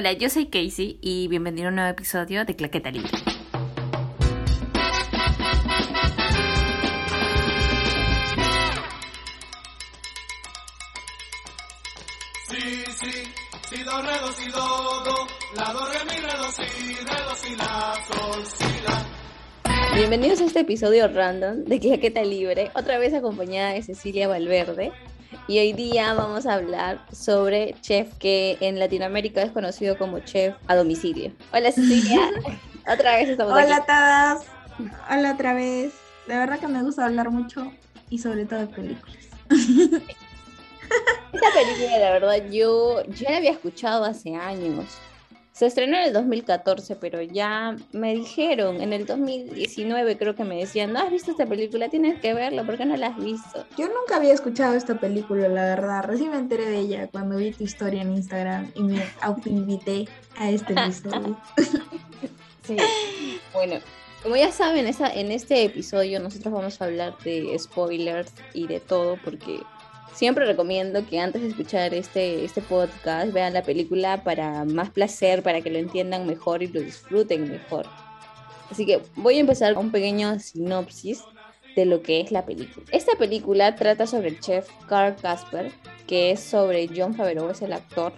Hola, yo soy Casey y bienvenido a un nuevo episodio de Claqueta Libre. Sí, sí, si do, re, do, si, do, do, la, do, re, mi, re, do, si, la, sol, si, la. Bienvenidos a este episodio random de Claqueta Libre, otra vez acompañada de Cecilia Valverde. Y hoy día vamos a hablar sobre Chef, que en Latinoamérica es conocido como Chef a domicilio. Hola Cecilia, otra vez estamos aquí. Hola a todas, hola otra vez. La verdad que me gusta hablar mucho y sobre todo de películas. Esta película, la verdad, yo la había escuchado hace años. Se estrenó en el 2014, pero ya me dijeron, en el 2019 creo que me decían, ¿no has visto esta película? Tienes que verla, ¿por qué no la has visto? Yo nunca había escuchado esta película, la verdad. Recién me enteré de ella cuando vi tu historia en Instagram y me autoinvité a este episodio. Sí, bueno, como ya saben, en este episodio nosotros vamos a hablar de spoilers y de todo, porque siempre recomiendo que antes de escuchar este podcast vean la película para más placer, para que lo entiendan mejor y lo disfruten mejor. Así que voy a empezar con un pequeño sinopsis de lo que es la película. Esta película trata sobre el chef Carl Casper, que es sobre Jon Favreau, es el actor,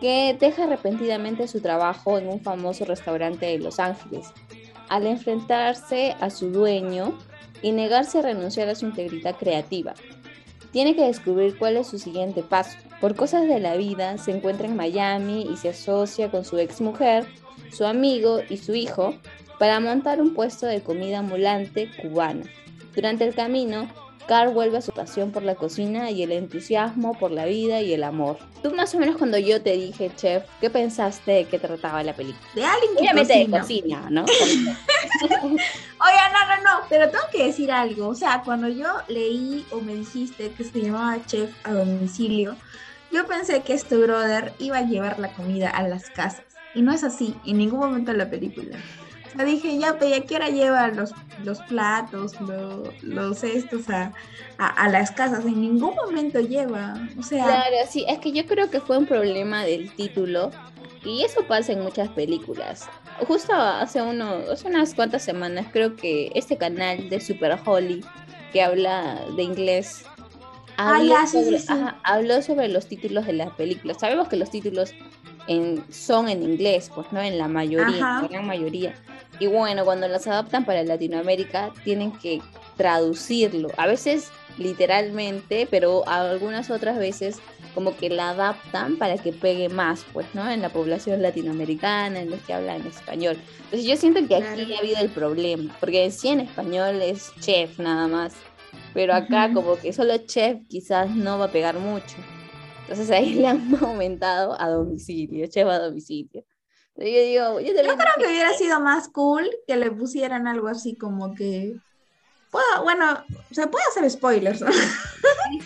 que deja repentinamente su trabajo en un famoso restaurante de Los Ángeles. Al enfrentarse a su dueño y negarse a renunciar a su integridad creativa, tiene que descubrir cuál es su siguiente paso. Por cosas de la vida, se encuentra en Miami y se asocia con su exmujer, su amigo y su hijo para montar un puesto de comida ambulante cubana. Durante el camino, Carl vuelve a su pasión por la cocina y el entusiasmo por la vida y el amor. Tú más o menos cuando yo te dije, Chef, ¿qué pensaste de qué trataba la película? De alguien que obviamente cocina. De cocina, ¿no? Oiga, no, pero tengo que decir algo. O sea, cuando yo leí o me dijiste que se llamaba Chef a domicilio, yo pensé que este brother iba a llevar la comida a las casas. Y no es así, en ningún momento de la película. O sea, dije, ya, pero ya que ahora lleva los platos, los estos a las casas. En ningún momento lleva, o sea. Claro, sí, es que yo creo que fue un problema del título. Y eso pasa en muchas películas. Justo hace unas cuantas semanas, creo que este canal de Super Holly, que habla de inglés, habló sobre los títulos de las películas. Sabemos que los títulos son en inglés, pues no, en la mayoría, ajá, en la gran mayoría. Y bueno, cuando las adaptan para Latinoamérica, tienen que traducirlo. A veces literalmente, pero algunas otras veces como que la adaptan para que pegue más, pues, ¿no? En la población latinoamericana, en los que hablan español. Entonces yo siento que aquí ha habido el problema, porque sí, en español es chef nada más, pero acá como que solo chef quizás no va a pegar mucho. Entonces ahí le han aumentado a domicilio, chef a domicilio. Entonces yo creo que hubiera sido más cool que le pusieran algo así como que... Bueno, se puede hacer spoilers, ¿no?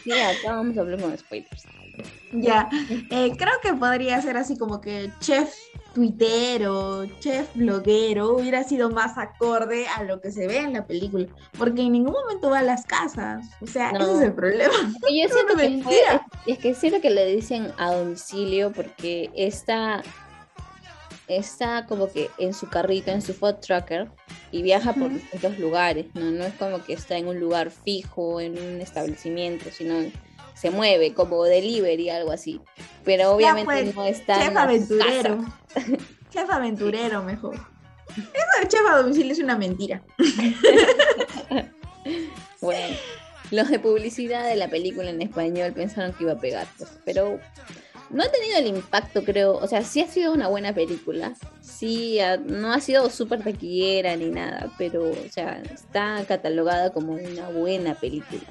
Sí, acá vamos a hablar con spoilers. Ya, creo que podría ser así como que chef tuitero, chef bloguero, hubiera sido más acorde a lo que se ve en la película, porque en ningún momento va a las casas, o sea, no, ese es el problema. Yo siento que siento que le dicen a domicilio porque está como que en su carrito, en su food trucker, y viaja por distintos lugares, ¿no? No es como que está en un lugar fijo, en un establecimiento, sino se mueve como delivery, algo así. Pero obviamente ya, pues, no está chef en aventurero. Chef aventurero, mejor. Eso de chef a domicilio es una mentira. Bueno, los de publicidad de la película en español pensaron que iba a pegar, pues, pero... No ha tenido el impacto, creo. O sea, sí ha sido una buena película. Sí, no ha sido súper taquillera ni nada, pero, o sea, está catalogada como una buena película.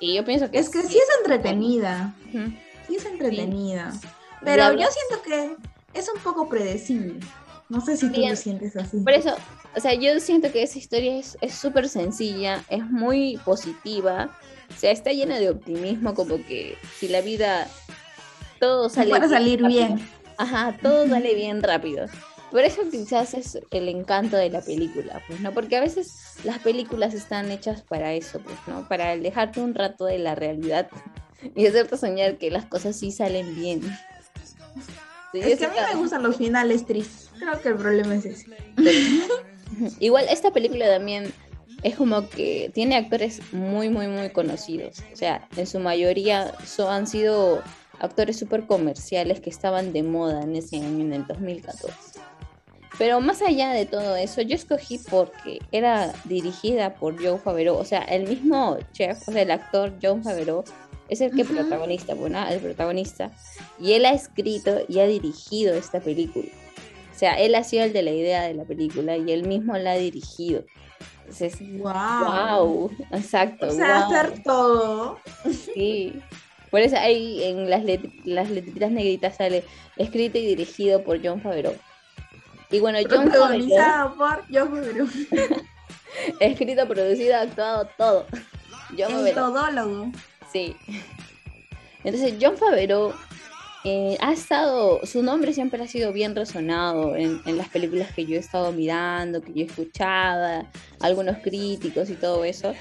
Y yo pienso que... Es que sí es entretenida. Uh-huh. Sí es entretenida. Sí. Pero yo siento que es un poco predecible. No sé si tú lo sientes así. Por eso, o sea, yo siento que esa historia es súper sencilla, es muy positiva. O sea, está llena de optimismo, como que si la vida... Todo sale para salir bien. Ajá, todo sale bien rápido. Por eso quizás es el encanto de la película, pues, ¿no? Porque a veces las películas están hechas para eso, pues, ¿no? Para alejarte un rato de la realidad y hacerte soñar que las cosas sí salen bien. Es que a mí me gustan los finales tristes. Creo que el problema es ese. Igual esta película también es como que tiene actores muy, muy, muy conocidos. O sea, en su mayoría han sido actores súper comerciales que estaban de moda en ese año, en el 2014. Pero más allá de todo eso, yo escogí porque era dirigida por Jon Favreau. O sea, el mismo chef, o sea, el actor Jon Favreau es el que el protagonista. Y él ha escrito y ha dirigido esta película. O sea, él ha sido el de la idea de la película y él mismo la ha dirigido. Entonces, wow. Exacto. O sea, hacer todo. Sí. Por eso ahí en las letritas negritas sale escrito y dirigido por Jon Favreau. Y bueno, Jon Favreau. Protagonizado por Jon Favreau. Escrito, producido, actuado, todo. El todólogo. Sí. Entonces, Jon Favreau ha estado. Su nombre siempre ha sido bien resonado en las películas que yo he estado mirando, que yo escuchaba, algunos críticos y todo eso.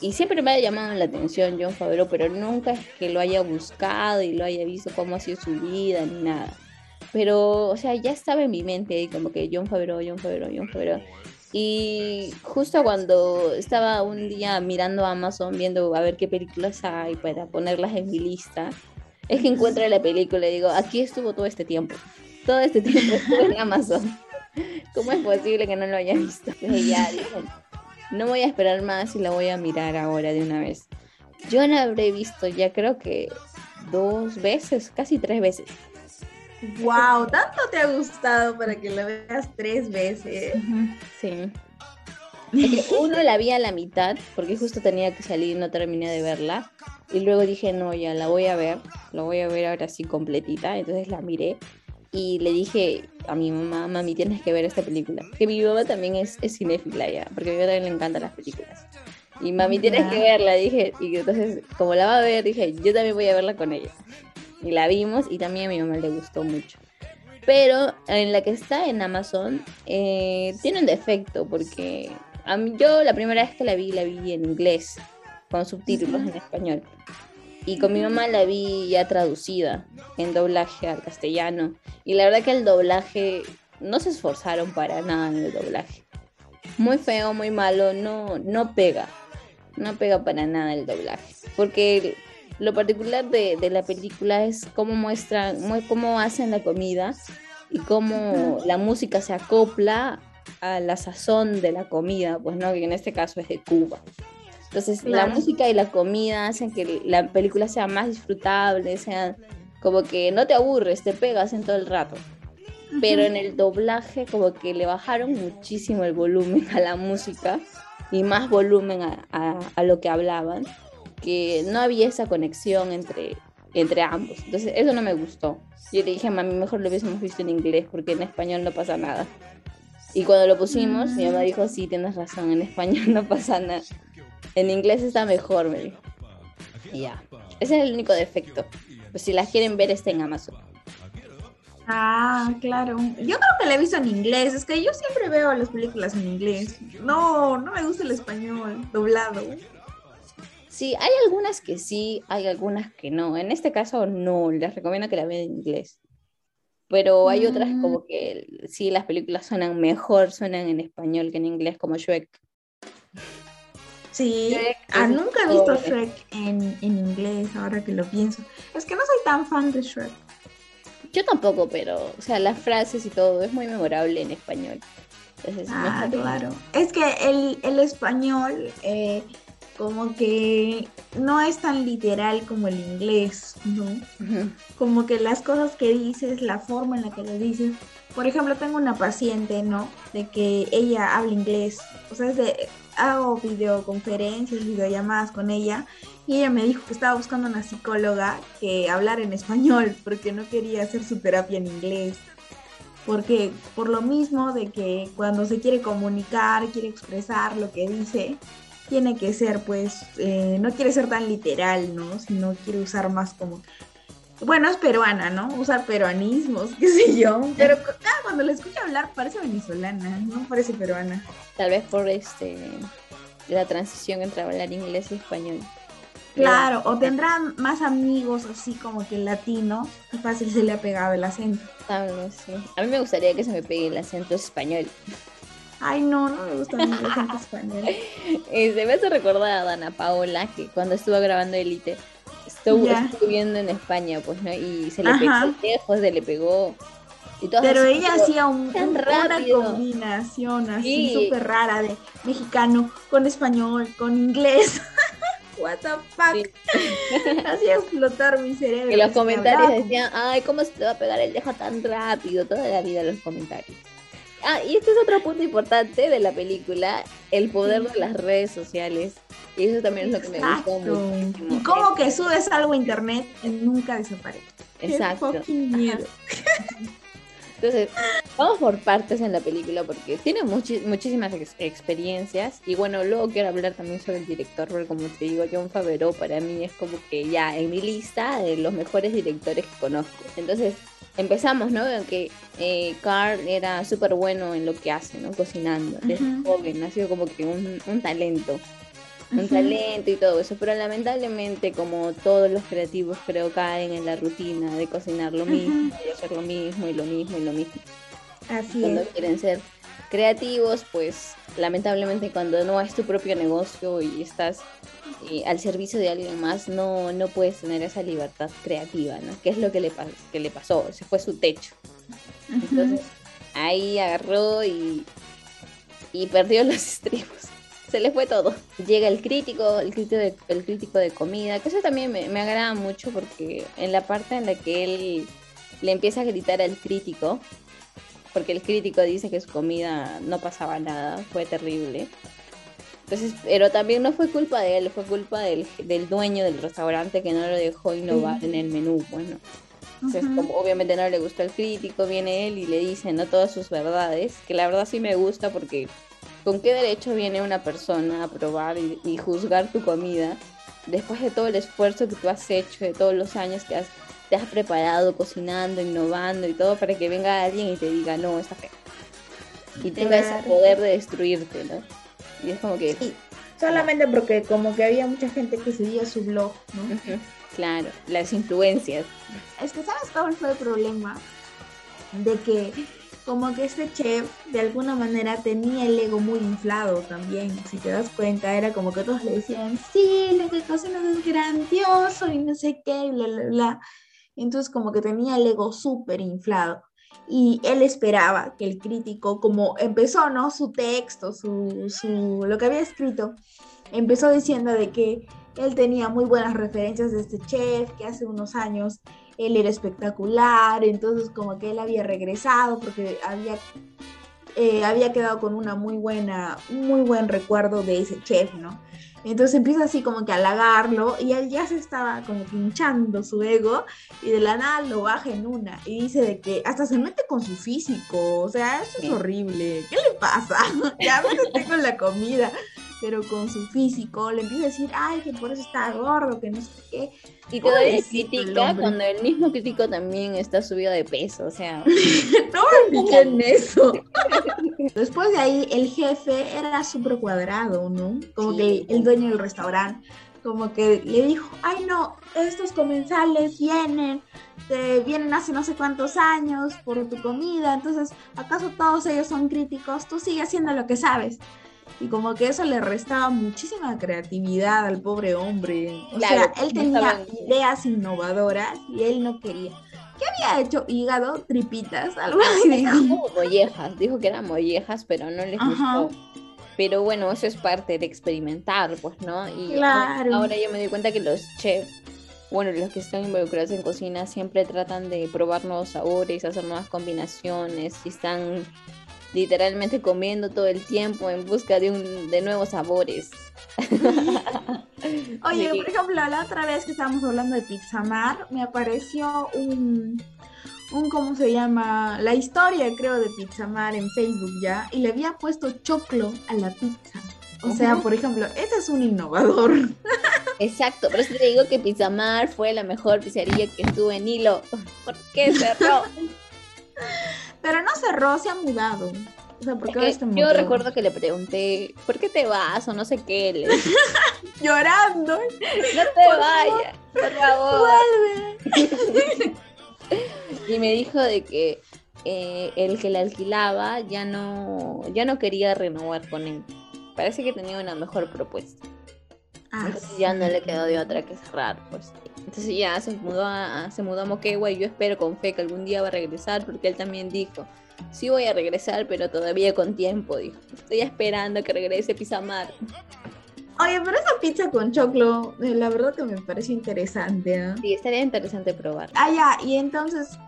Y siempre me ha llamado la atención Jon Favreau, pero nunca es que lo haya buscado y lo haya visto cómo ha sido su vida ni nada. Pero, o sea, ya estaba en mi mente como que Jon Favreau. Y justo cuando estaba un día mirando Amazon, viendo a ver qué películas hay para ponerlas en mi lista, es que encuentro la película y digo, aquí estuvo todo este tiempo. Todo este tiempo estuvo en Amazon. ¿Cómo es posible que no lo haya visto? Y ya, digo, no voy a esperar más y la voy a mirar ahora de una vez. Yo la habré visto ya creo que 2 veces, casi 3 veces. Wow, tanto te ha gustado para que la veas 3 veces. Sí. Uno la vi a la mitad porque justo tenía que salir y no terminé de verla. Y luego dije, no, ya la voy a ver ahora sí completita. Entonces la miré y le dije a mi mamá, mami, tienes que ver esta película. Que mi mamá también es cinéfila ya, porque a mi mamá también le encantan las películas. Y mami, tienes que verla, dije. Y entonces, como la va a ver, dije, yo también voy a verla con ella. Y la vimos y también a mi mamá le gustó mucho. Pero en la que está en Amazon tiene un defecto porque a mí, yo la primera vez que la vi en inglés con subtítulos en español. Y con mi mamá la vi ya traducida en doblaje al castellano. Y la verdad que el doblaje, no se esforzaron para nada en el doblaje. Muy feo, muy malo, no pega. No pega para nada el doblaje. Porque lo particular de la película es cómo muestran, cómo hacen la comida y cómo la música se acopla a la sazón de la comida, pues no, que en este caso es de Cuba. Entonces, la música y la comida hacen que la película sea más disfrutable, sea como que no te aburres, te pegas en todo el rato. Pero en el doblaje como que le bajaron muchísimo el volumen a la música y más volumen a lo que hablaban. Que no había esa conexión entre ambos. Entonces, eso no me gustó. Yo le dije, mami, mejor lo hubiésemos visto en inglés, porque en español no pasa nada. Y cuando lo pusimos, mi mamá dijo, sí, tienes razón, en español no pasa nada. En inglés está mejor, me dijo. Y ya. Ese es el único defecto. Pues si las quieren ver, está en Amazon. Ah, claro. Yo creo que la he visto en inglés. Es que yo siempre veo las películas en inglés. No me gusta el español doblado. Sí, hay algunas que sí, hay algunas que no. En este caso, no. Les recomiendo que la vean en inglés. Pero hay otras como que sí, las películas suenan en español que en inglés, como Shrek. Sí, Shrek, nunca he visto Shrek en inglés, ahora que lo pienso. Es que no soy tan fan de Shrek. Yo tampoco, pero, o sea, las frases y todo es muy memorable en español. Entonces, claro. Es que el español... como que no es tan literal como el inglés, ¿no? Como que las cosas que dices, la forma en la que lo dices. Por ejemplo, tengo una paciente, ¿no? De que ella habla inglés. O sea, hago videoconferencias, videollamadas con ella. Y ella me dijo que estaba buscando una psicóloga que hablara en español porque no quería hacer su terapia en inglés. Porque por lo mismo de que cuando se quiere comunicar, quiere expresar lo que dice... tiene que ser, pues, no quiere ser tan literal, ¿no? Sino quiere usar más como... Bueno, es peruana, ¿no? Usar peruanismos, qué sé yo. Pero cuando la escucho hablar parece venezolana, no parece peruana. Tal vez por la transición entre hablar inglés y español. Claro, o tendrán más amigos así como que latinos, y fácil se le ha pegado el acento. Ah, no sé. A mí me gustaría que se me pegue el acento español. Ay, no, no me gusta el acento español. Se me hace recordar a Ana Paola, que cuando estuvo grabando el IT, estuvo viviendo en España, pues, ¿no? Y se le pegó lejos, se le pegó... Pero ella hacía una combinación así súper rara de mexicano con español, con inglés. What the fuck. Sí. Hacía explotar mi cerebro. Y los comentarios decían, ay, ¿cómo se te va a pegar el dejo tan rápido? Toda la vida los comentarios. Ah, y este es otro punto importante de la película, el poder de las redes sociales. Y eso también es lo que me gustó muchísimo. Y como que subes algo a internet y nunca desaparece. Exacto. Qué fucking miedo. Entonces, vamos por partes en la película porque tiene muchísimas experiencias. Y bueno, luego quiero hablar también sobre el director, porque como te digo, Jon Favreau para mí es como que ya en mi lista de los mejores directores que conozco. Entonces, empezamos, ¿no? Que Carl era súper bueno en lo que hace, ¿no? Cocinando, desde joven, ha sido como que un talento. Un talento y todo eso, pero lamentablemente como todos los creativos creo caen en la rutina de cocinar lo mismo, de hacer lo mismo y lo mismo y lo mismo. Así cuando es. Quieren ser creativos, pues lamentablemente cuando no es tu propio negocio y estás al servicio de alguien más, no puedes tener esa libertad creativa, ¿no? Que es lo que le pasó, se fue su techo. Entonces ahí agarró y perdió los estribos. Se les fue todo. Llega el crítico de comida, que eso también me agrada mucho porque en la parte en la que él le empieza a gritar al crítico, porque el crítico dice que su comida no pasaba nada, fue terrible. Entonces, pero también no fue culpa de él, fue culpa del dueño del restaurante que no lo dejó innovar en el menú, bueno. Entonces, como obviamente no le gustó al crítico, viene él y le dice, ¿no? Todas sus verdades, que la verdad sí me gusta porque... ¿Con qué derecho viene una persona a probar y juzgar tu comida después de todo el esfuerzo que tú has hecho, de todos los años que te has preparado, cocinando, innovando y todo, para que venga alguien y te diga, no, está feo? Y tenga ese poder de destruirte, ¿no? Y es como que... Sí, solamente porque como que había mucha gente que seguía su blog, ¿no? Claro, las influencias. Es que ¿sabes cuál fue el problema? De que... Como que este chef, de alguna manera, tenía el ego muy inflado también. Si te das cuenta, era como que todos le decían, sí, lo que cocinas es grandioso y no sé qué, bla, bla, bla. Entonces, como que tenía el ego súper inflado. Y él esperaba que el crítico, como empezó, ¿no? Su texto, lo que había escrito, empezó diciendo de que él tenía muy buenas referencias de este chef, que hace unos años... Él era espectacular, entonces como que él había regresado porque había quedado con una muy buen recuerdo de ese chef, ¿no? Entonces empieza así como que a halagarlo y él ya se estaba como pinchando su ego y de la nada lo baja en una y dice de que hasta se mete con su físico, o sea, eso es horrible, ¿qué le pasa? Ya métete con la comida, pero con su físico le empieza a decir, ay, que por eso está gordo, que no sé qué. Y todavía critica cuando el mismo crítico también está subido de peso, o sea... No me fijé en eso. Después de ahí, el jefe era súper cuadrado, ¿no? Como que el dueño del restaurante, como que le dijo, ay no, estos comensales vienen hace no sé cuántos años por tu comida, entonces, ¿acaso todos ellos son críticos? Tú sigue haciendo lo que sabes. Y como que eso le restaba muchísima creatividad al pobre hombre. O claro, sea, él tenía ideas innovadoras y él no quería. ¿Qué había hecho? Hígado, tripitas, algo así. Dijo mollejas, dijo que eran mollejas, pero no les gustó. Pero bueno, eso es parte de experimentar, pues, ¿no? Y ahora yo me doy cuenta que los chefs, bueno, los que están involucrados en cocina siempre tratan de probar nuevos sabores, hacer nuevas combinaciones y están... literalmente comiendo todo el tiempo en busca de nuevos sabores. Oye, por ejemplo, la otra vez que estábamos hablando de Pizza Mar, me apareció ¿cómo se llama? La historia, creo, de Pizza Mar en Facebook ya, y le había puesto choclo a la pizza. O sea, por ejemplo, ese es un innovador. Exacto, por eso te digo que Pizza Mar fue la mejor pizzería que estuvo en Hilo. ¿Por qué cerró? Pero no cerró, se ha mudado. O sea, ¿por qué ahora está mudado? Yo recuerdo que le pregunté, ¿por qué te vas? O no sé qué. llorando. No te vayas, por favor. Vuelve. Y me dijo de que el que la alquilaba ya no quería renovar con él. Parece que tenía una mejor propuesta. Entonces ya no le quedó de otra que cerrar, pues. Entonces ya se mudó a Moquegua, y yo espero con fe que algún día va a regresar, porque él también dijo, sí voy a regresar, pero todavía con tiempo, dijo. Estoy esperando que regrese Pizza Mar. Oye, pero esa pizza con choclo, la verdad que me parece interesante, ¿eh? Sí, estaría interesante probar. Ah, ya, y entonces,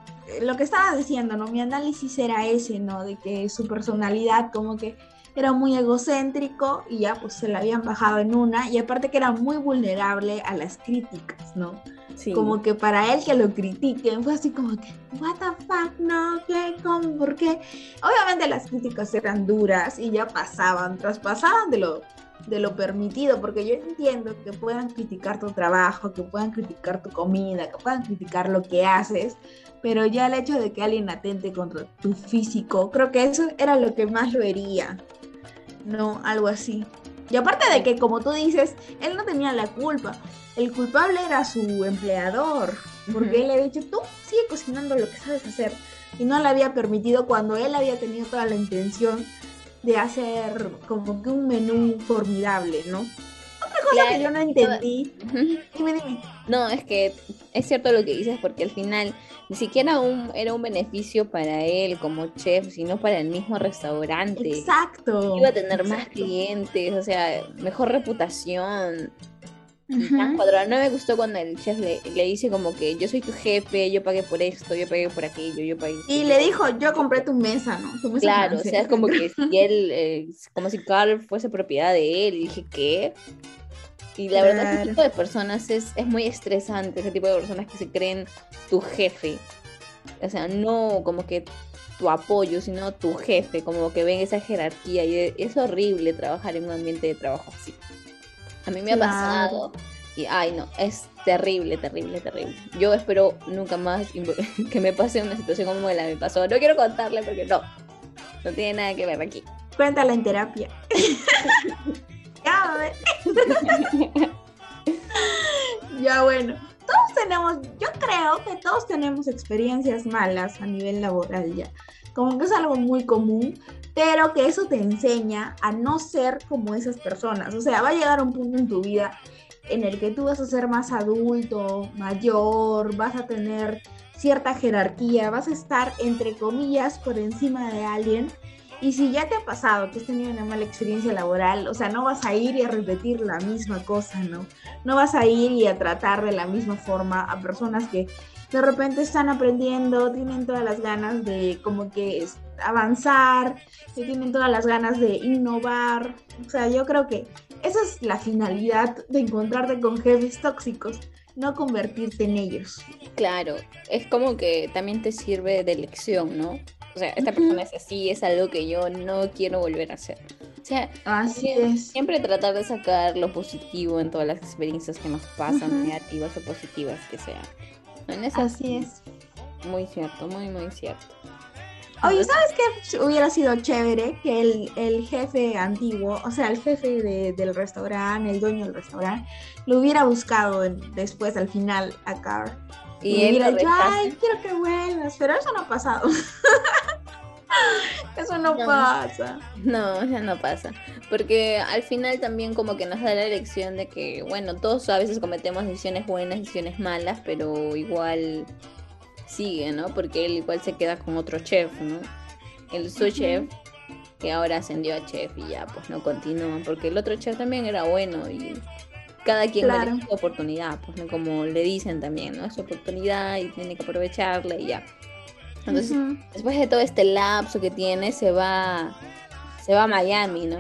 lo que estaba diciendo, ¿no? Mi análisis era ese, ¿no? De que su personalidad como que era muy egocéntrico y ya pues se la habían bajado en una, y aparte que era muy vulnerable a las críticas, ¿no? Sí. Como que para él que lo critiquen fue así como que, what the fuck, no, ¿qué? ¿Cómo? ¿Por qué? Obviamente las críticas eran duras y ya traspasaban de lo permitido, porque yo entiendo que puedan criticar tu trabajo, que puedan criticar tu comida, que puedan criticar lo que haces, pero ya el hecho de que alguien atente contra tu físico, creo que eso era lo que más lo hería, ¿no? Algo así. Y aparte de que, como tú dices, él no tenía la culpa, el culpable era su empleador, porque él le había dicho, tú sigue cocinando lo que sabes hacer, y no le había permitido cuando él había tenido toda la intención de hacer como que un menú formidable, ¿no? Otra cosa que yo no entendí. Dime. No, es que es cierto lo que dices, porque al final ni siquiera era un beneficio para él como chef, sino para el mismo restaurante. Exacto. Iba a tener más clientes, o sea, mejor reputación. No me gustó cuando el chef le dice como que yo soy tu jefe, yo pagué por esto, yo pagué por aquello, yo pagué. Y le dijo, yo compré tu mesa, ¿no? Tu mesa, claro, francesa. O sea, es como que si él, como si Carl fuese propiedad de él, y dije, ¿qué? Y la verdad, ese tipo de personas es muy estresante, ese tipo de personas que se creen tu jefe. O sea, no como que tu apoyo, sino tu jefe, como que ven esa jerarquía, y es horrible trabajar en un ambiente de trabajo así. A mí me ha pasado, y ay no, es terrible, terrible, terrible. Yo espero nunca más que me pase una situación como la que me pasó. No quiero contarle porque no tiene nada que ver aquí. Cuéntala en terapia. Ya, ya, bueno, yo creo que todos tenemos experiencias malas a nivel laboral ya. Como que es algo muy común, pero que eso te enseña a no ser como esas personas. O sea, va a llegar un punto en tu vida en el que tú vas a ser más adulto, mayor, vas a tener cierta jerarquía, vas a estar, entre comillas, por encima de alguien. Y si ya te ha pasado que has tenido una mala experiencia laboral, o sea, no vas a ir y a repetir la misma cosa, ¿no? No vas a ir y a tratar de la misma forma a personas que de repente están aprendiendo, tienen todas las ganas de como que avanzar, que tienen todas las ganas de innovar. O sea, yo creo que esa es la finalidad de encontrarte con jefes tóxicos, no convertirte en ellos. Claro, es como que también te sirve de lección, ¿no? O sea, esta persona es así, es algo que yo no quiero volver a hacer. O sea, así es. Siempre tratar de sacar lo positivo en todas las experiencias que nos pasan, negativas o positivas que sean. Así es. Muy cierto, muy, muy cierto. Oye, ¿sabes qué? Hubiera sido chévere que el jefe antiguo, o sea, el jefe del restaurante, el dueño del restaurante, lo hubiera buscado después, al final, a Carl. Y él hubiera dicho, ay, quiero que vuelvas, pero eso no ha pasado. Eso no pasa. No, ya no pasa. Porque al final también como que nos da la lección de que, bueno, todos a veces cometemos decisiones buenas, decisiones malas, pero igual sigue, ¿no? Porque él igual se queda con otro chef, ¿no? El su chef, que ahora ascendió a chef, y ya, pues no continúan. Porque el otro chef también era bueno, y cada quien merece su oportunidad, pues, ¿no? Como le dicen también, ¿no? Es su oportunidad y tiene que aprovecharla y ya. Entonces, después de todo este lapso que tiene, se va a Miami, ¿no?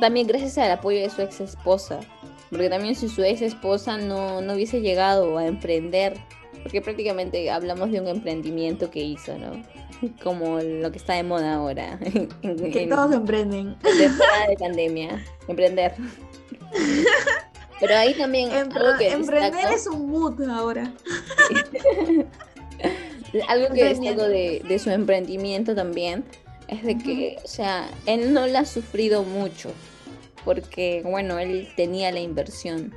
También gracias al apoyo de su ex esposa, porque también si su ex esposa no hubiese llegado a emprender, porque prácticamente hablamos de un emprendimiento que hizo, ¿no? Como lo que está de moda ahora. Que todos emprenden. Temporada de pandemia, emprender. Pero ahí también algo que emprender destaco, es un mood ahora. Algo que destaco de su emprendimiento también es de que, o sea, él no la ha sufrido mucho. porque bueno, él tenía la inversión.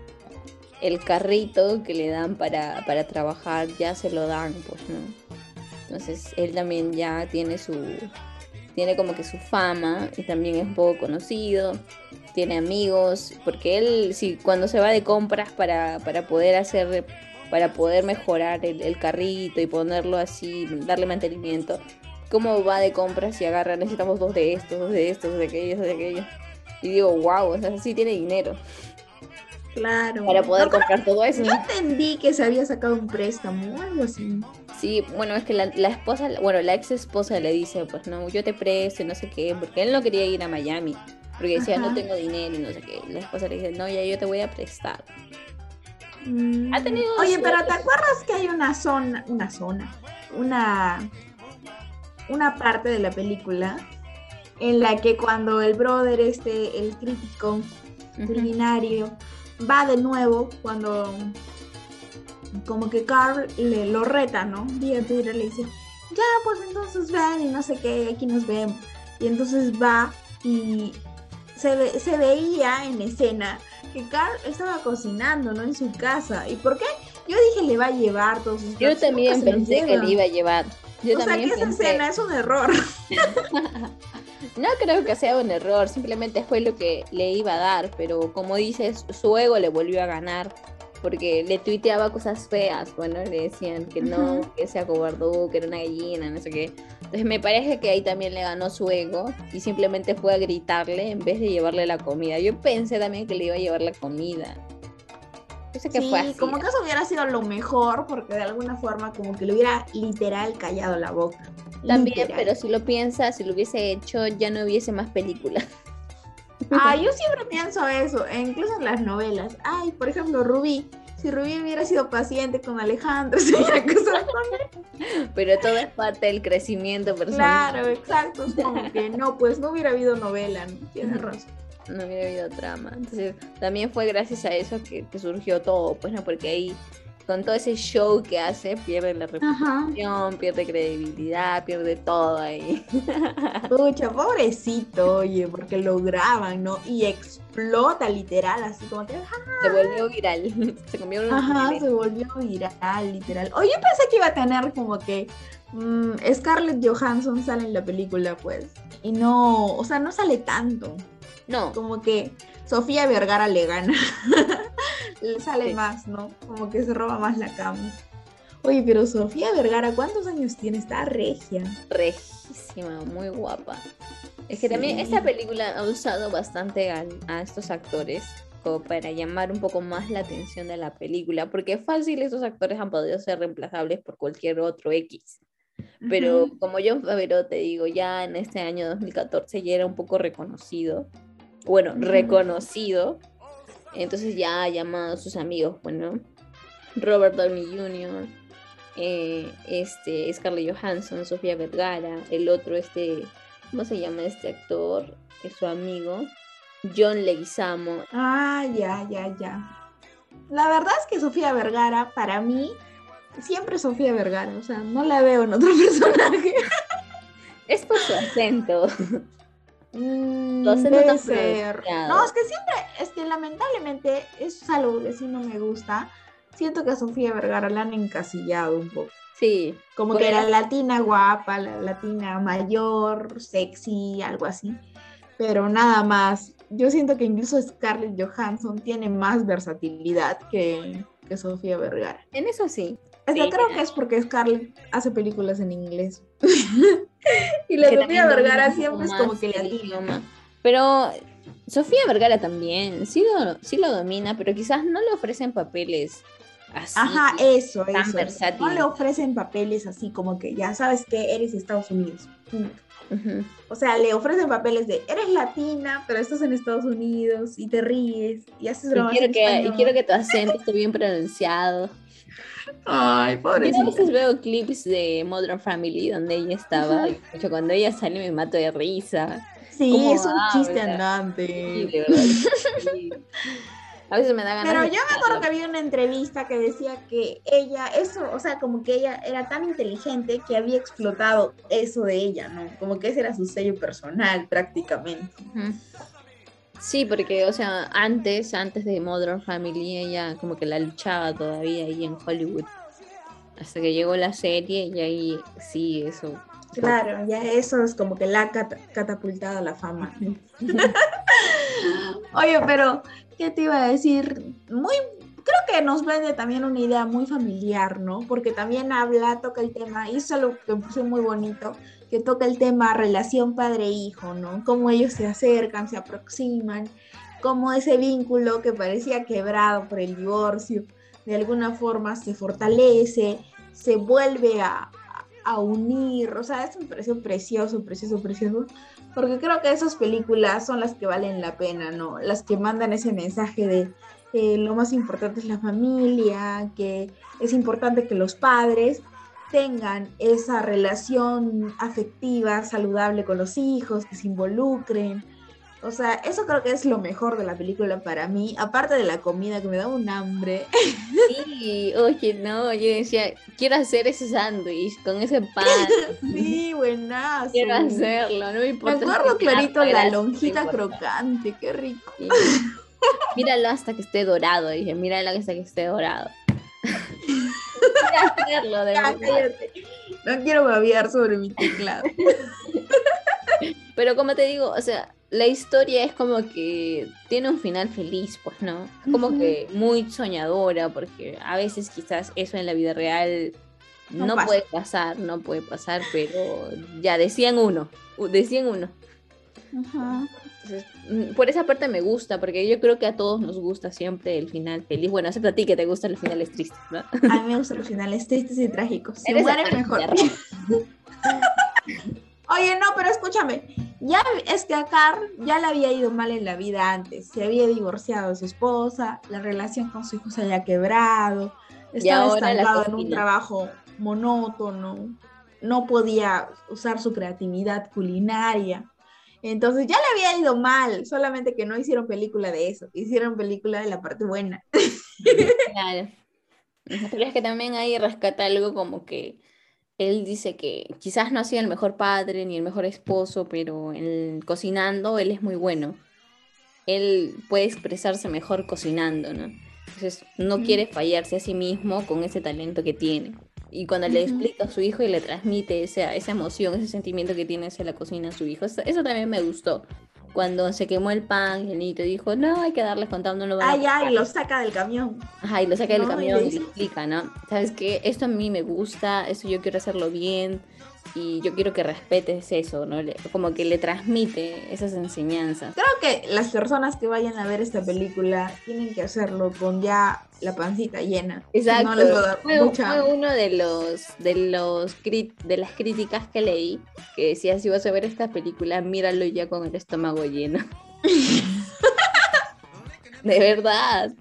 El carrito que le dan para trabajar ya se lo dan, pues, ¿no? Entonces él también ya tiene como que su fama y también es un poco conocido, tiene amigos, porque él cuando se va de compras para poder mejorar el carrito y ponerlo así, darle mantenimiento, ¿cómo va de compras y agarra? Necesitamos dos de aquellos. Y digo, wow, o sea, sí tiene dinero. Claro. Para poder comprar todo eso. Yo entendí que se había sacado un préstamo o algo así. Sí, bueno, es que la ex esposa le dice, pues no, yo te presto y no sé qué, porque él no quería ir a Miami, porque decía, no tengo dinero y no sé qué. La esposa le dice, no, ya yo te voy a prestar. Ha tenido Oye, pero ¿te acuerdas que hay una parte de la película en la que cuando el brother el crítico culinario va de nuevo, cuando como que Carl lo reta, ¿no? Y el Twitter le dice, ya, pues entonces ven y no sé qué, aquí nos vemos. Y entonces va y se veía en escena que Carl estaba cocinando, ¿no? En su casa. ¿Y por qué? Yo dije, le va a llevar todos sus... Yo también pensé que le iba a llevar. Esa escena es un error. No creo que sea un error, simplemente fue lo que le iba a dar, pero como dices, su ego le volvió a ganar, porque le tuiteaba cosas feas, bueno, le decían que no, que se acobardó, que era una gallina, no sé qué. Entonces me parece que ahí también le ganó su ego y simplemente fue a gritarle en vez de llevarle la comida. Yo pensé también que le iba a llevar la comida. Sí, como que eso hubiera sido lo mejor, porque de alguna forma como que le hubiera literal callado la boca. También, literal. Pero si lo piensas, si lo hubiese hecho, ya no hubiese más películas. Yo siempre pienso eso, incluso en las novelas. Por ejemplo, Rubí. Si Rubí hubiera sido paciente con Alejandro, se hubiera casado con él. Pero todo es parte del crecimiento personal. Claro, exacto. Es como que no, pues no hubiera habido novela, ¿no? Tienes razón. No hubiera habido trama. Entonces también fue gracias a eso que surgió todo, pues no, porque ahí con todo ese show que hace pierde la reputación, pierde credibilidad, pierde todo ahí. Pucha, pobrecito, oye, porque lo graban, ¿no? Y explota literal, así como que... Se volvió viral, se volvió viral, literal. Oye, yo pensé que iba a tener como que... Scarlett Johansson sale en la película, pues, y no, o sea, no sale tanto. No. Como que Sofía Vergara le gana. Le sale más, ¿no? Como que se roba más la cama. Oye, pero Sofía Vergara, ¿cuántos años tiene? Está regia. Regísima, muy guapa. Es que también esta película ha usado bastante a estos actores como para llamar un poco más la atención de la película. Porque fácil, estos actores han podido ser reemplazables por cualquier otro X. Pero como Jon Favreau, te digo, ya en este año 2014 ya era un poco reconocido, entonces ya ha llamado a sus amigos, bueno, Robert Downey Jr., Scarlett Johansson, Sofía Vergara, el otro, ¿cómo se llama este actor? Es su amigo, John Leguizamo. Ya. La verdad es que Sofía Vergara, para mí, siempre Sofía Vergara, o sea, no la veo en otro personaje. Es por su acento. No, es que siempre, lamentablemente, eso es algo que sí no me gusta. Siento que a Sofía Vergara la han encasillado un poco. Sí. Como que era la latina guapa, la latina mayor, sexy, algo así. Pero nada más. Yo siento que incluso Scarlett Johansson tiene más versatilidad que Sofía Vergara. En eso sí. Creo que es porque Scarlett hace películas en inglés. Y la Sofía Vergara siempre es como que latina. Pero Sofía Vergara también, sí lo domina, pero quizás no le ofrecen papeles así. Ajá, eso. Versátiles. No le ofrecen papeles así como que ya sabes que eres Estados Unidos. O sea, le ofrecen papeles de eres latina, pero estás en Estados Unidos y te ríes y haces bromas. Y quiero que tu acento esté bien pronunciado. Ay, pobrecita. Yo a veces veo clips de Modern Family donde ella estaba. Yo cuando ella sale me mato de risa. Sí, es un chiste andante. Sí, de verdad. Sí. A veces me da ganas. Pero yo me acuerdo que había una entrevista que decía que ella, eso, o sea, como que ella era tan inteligente que había explotado eso de ella, ¿no? Como que ese era su sello personal prácticamente. Sí, porque, o sea, antes de Modern Family, ella como que la luchaba todavía ahí en Hollywood. Hasta que llegó la serie y ahí sí, eso. Claro, ya eso es como que la ha catapultado a la fama. Oye, pero, ¿qué te iba a decir? Creo que nos vende también una idea muy familiar, ¿no? Porque también toca el tema, y eso es lo que puse muy bonito, que toca el tema relación padre-hijo, ¿no? Cómo ellos se acercan, se aproximan, cómo ese vínculo que parecía quebrado por el divorcio, de alguna forma se fortalece, se vuelve a unir. O sea, eso me pareció precioso, precioso, precioso, porque creo que esas películas son las que valen la pena, ¿no? Las que mandan ese mensaje de lo más importante es la familia, que es importante que los padres tengan esa relación afectiva, saludable con los hijos, que se involucren. O sea, eso creo que es lo mejor de la película para mí, aparte de la comida, que me da un hambre. Sí, oye, no, yo decía, quiero hacer ese sándwich con ese pan. Sí, buenazo. Quiero hacerlo, no me importa. Me acuerdo clarito la lonjita crocante, qué rico. Sí. Míralo hasta que esté dorado, dije, míralo hasta que esté dorado. Quiero hacerlo, de verdad. No quiero babear sobre mi teclado. Pero como te digo, o sea, la historia es como que tiene un final feliz, pues, ¿no? Como que muy soñadora, porque a veces quizás eso en la vida real no puede pasar, pero ya decían uno. Ajá. Entonces, por esa parte me gusta, porque yo creo que a todos nos gusta siempre el final feliz. Bueno, excepto a ti, que te gustan los finales tristes, ¿no? A mí me gustan los finales tristes y trágicos. Se muere mejor. Oye, no, pero escúchame, ya es que a Carl ya le había ido mal en la vida antes, se había divorciado de su esposa, la relación con su hijo se había quebrado, estaba estancado en un trabajo monótono, no podía usar su creatividad culinaria, entonces ya le había ido mal, solamente que no hicieron película de eso, hicieron película de la parte buena. Claro, pero es que también ahí rescata algo como que él dice que quizás no ha sido el mejor padre ni el mejor esposo, pero cocinando él es muy bueno. Él puede expresarse mejor cocinando, ¿no? Entonces no quiere fallarse a sí mismo con ese talento que tiene. Y cuando le explica a su hijo y le transmite esa emoción, ese sentimiento que tiene hacia la cocina a su hijo, eso también me gustó. Cuando se quemó el pan, el niño dijo, no, hay que darles contando. No lo van a y lo saca del camión. Ajá, y lo saca del camión y le explica, ¿no? ¿Sabes qué? Esto a mí me gusta, eso yo quiero hacerlo bien y yo quiero que respetes eso, ¿no? Como que le transmite esas enseñanzas. Creo que las personas que vayan a ver esta película tienen que hacerlo con ya la pancita llena. Exacto. No les va a dar mucha. Fue uno de las críticas que leí, que decía, si vas a ver esta película, míralo ya con el estómago lleno. De verdad.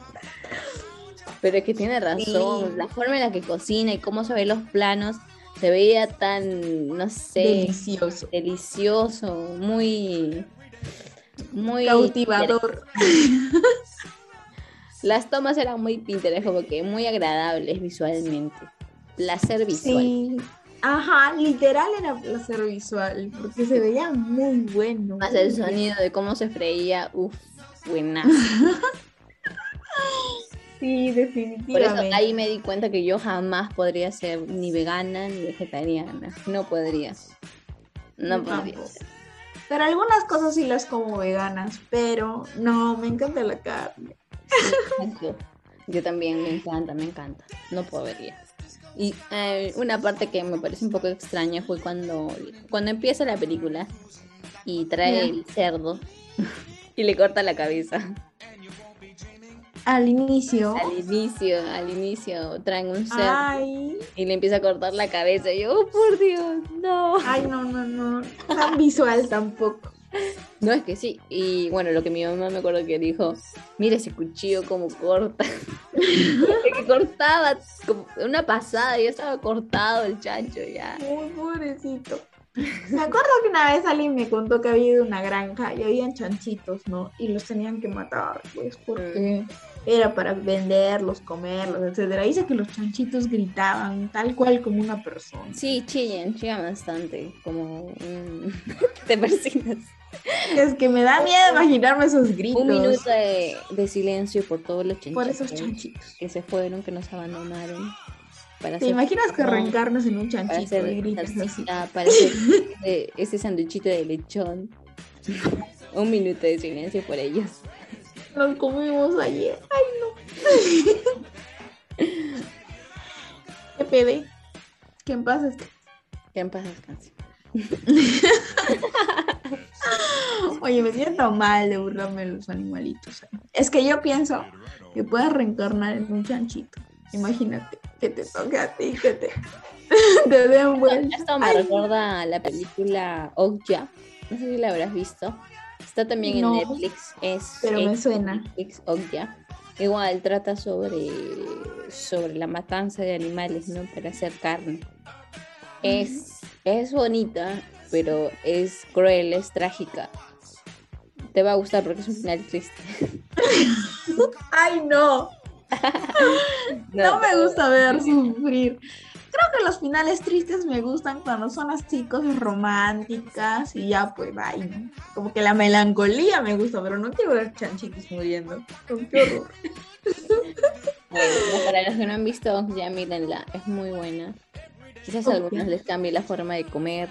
Pero es que tiene razón. Sí. La forma en la que cocina y cómo se ven los planos, se veía tan, no sé, delicioso, muy, muy cautivador. Las tomas eran muy pinteras, como que muy agradables visualmente. Placer visual. Sí, ajá, literal era placer visual, porque se veía muy bueno. Más el sonido de cómo se freía, uff, buenazo. Sí, definitivamente. Por eso ahí me di cuenta que yo jamás podría ser ni vegana ni vegetariana. No podría ser. Pero algunas cosas sí las como veganas, pero no, me encanta la carne. Yo también, me encanta. No podría. Y una parte que me parece un poco extraña fue cuando empieza la película y trae el cerdo y le corta la cabeza. Al inicio traen un cerdo y le empieza a cortar la cabeza. Y yo, oh, por Dios, no. Ay, no. Tan visual tampoco. No, es que sí. Y bueno, lo que mi mamá me acuerdo que dijo, mira ese cuchillo como corta. Que cortaba como una pasada, ya estaba cortado el chancho ya. Muy pobrecito. Me acuerdo que una vez alguien me contó que había ido a una granja y habían chanchitos, ¿no? Y los tenían que matar, pues, porque era para venderlos, comerlos, etcétera. Dice que los chanchitos gritaban tal cual como una persona. Sí, chillan bastante, como te persinas. Es que me da miedo imaginarme esos gritos. Un minuto de silencio por todos los chanchitos. Por esos chanchitos. Que se fueron, que nos abandonaron. Para ¿Te imaginas que arrancarnos en un chanchito? Para hacer gritos así. Para hacer ese sanduchito de lechón. Un minuto de silencio por ellos. Nos comimos ayer. Ay, no. Qué pede. Que en paz descanse. Que en paz descanse. Oye, me siento mal de burlarme de los animalitos. Es que yo pienso que puedes reencarnar en un chanchito. Imagínate que te toque a ti, que te den vuelta. Esto me recuerda a la película Okja. No sé si la habrás visto. Está también en Netflix. Pero me suena. Netflix, Okja. Igual trata sobre la matanza de animales, ¿no? Para hacer carne. Es bonita, pero es cruel, es trágica. Te va a gustar porque es un final triste. ¡Ay, no! No me gusta ver sufrir. Creo que los finales tristes me gustan cuando son así, cosas románticas y ya, pues, ay, ¿no? Como que la melancolía me gusta, pero no quiero ver chanchitos muriendo. ¡Qué horror! Bueno, para los que no han visto, ya mírenla, es muy buena. Quizás a algunos les cambie la forma de comer.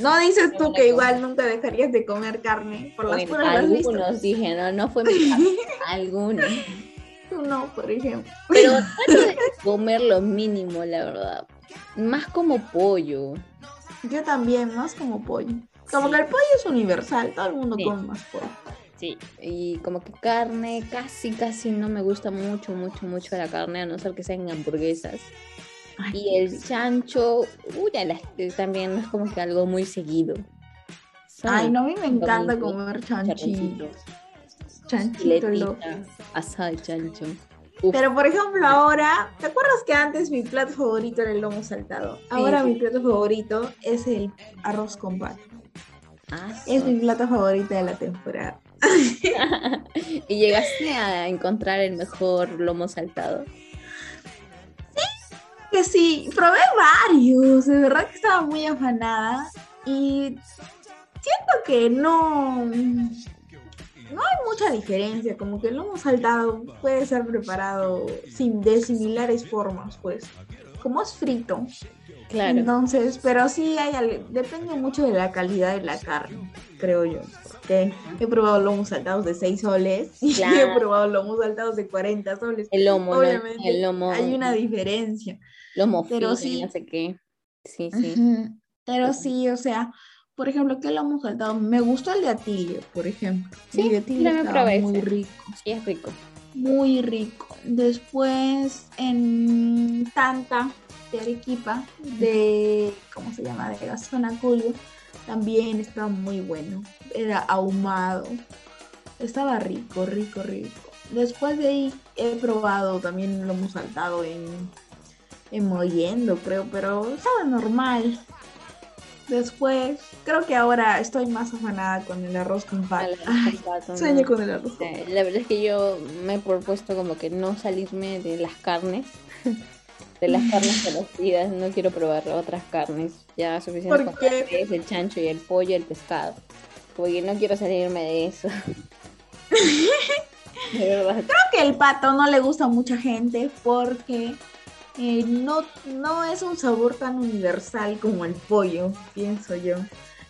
No dices tú que igual nunca dejarías de comer carne por las puras las vistas. Algunos dije, no fue mi caso. Algunos. Tú no, por ejemplo. Pero trato de comer lo mínimo, la verdad. Más como pollo. Yo también, más como pollo. Como que el pollo es universal, todo el mundo come más pollo. Sí, y como que carne casi no me gusta mucho la carne, a no ser que sean hamburguesas. Y el chancho, también es como que algo muy seguido. Ay, no, a mí me encanta comer chanchitos. Chanchito, asado de chancho. Uf. Pero por ejemplo ahora, ¿te acuerdas que antes mi plato favorito era el lomo saltado? Ahora mi plato favorito es el arroz con pato. Es mi plato favorito de la temporada. ¿Y llegaste a encontrar el mejor lomo saltado? Que sí, probé varios, de verdad que estaba muy afanada y siento que no hay mucha diferencia, como que el lomo saltado puede ser preparado de similares formas, pues, como es frito. Claro. Entonces, pero sí depende mucho de la calidad de la carne, creo yo. Porque he probado lomos saltados de 6 soles y he probado lomos saltados de 40 soles. El lomo, obviamente, no, el lomo. Hay una diferencia. Lomo pero frío, sí, no sé qué. Sí. Uh-huh. Pero sí, o sea, por ejemplo, ¿qué lomo saltado? Me gustó el de Atillo, por ejemplo. Sí, el de Atillo estaba muy rico. Sí, es rico. Muy rico. Después en Tanta de Arequipa, ¿cómo se llama? De Gasonaculio, también estaba muy bueno, era ahumado, estaba rico. Después de ahí he probado también lomo saltado en Mollendo, creo, pero estaba normal. Después, creo que ahora estoy más afanada con el arroz con pato. Sueño con el arroz con pato. La verdad es que yo me he propuesto como que no salirme de las carnes. De las carnes conocidas, no quiero probar otras carnes. Ya suficiente con el chancho y el pollo y el pescado. Porque no quiero salirme de eso. De verdad. Creo que el pato no le gusta a mucha gente porque no es un sabor tan universal como el pollo, pienso yo.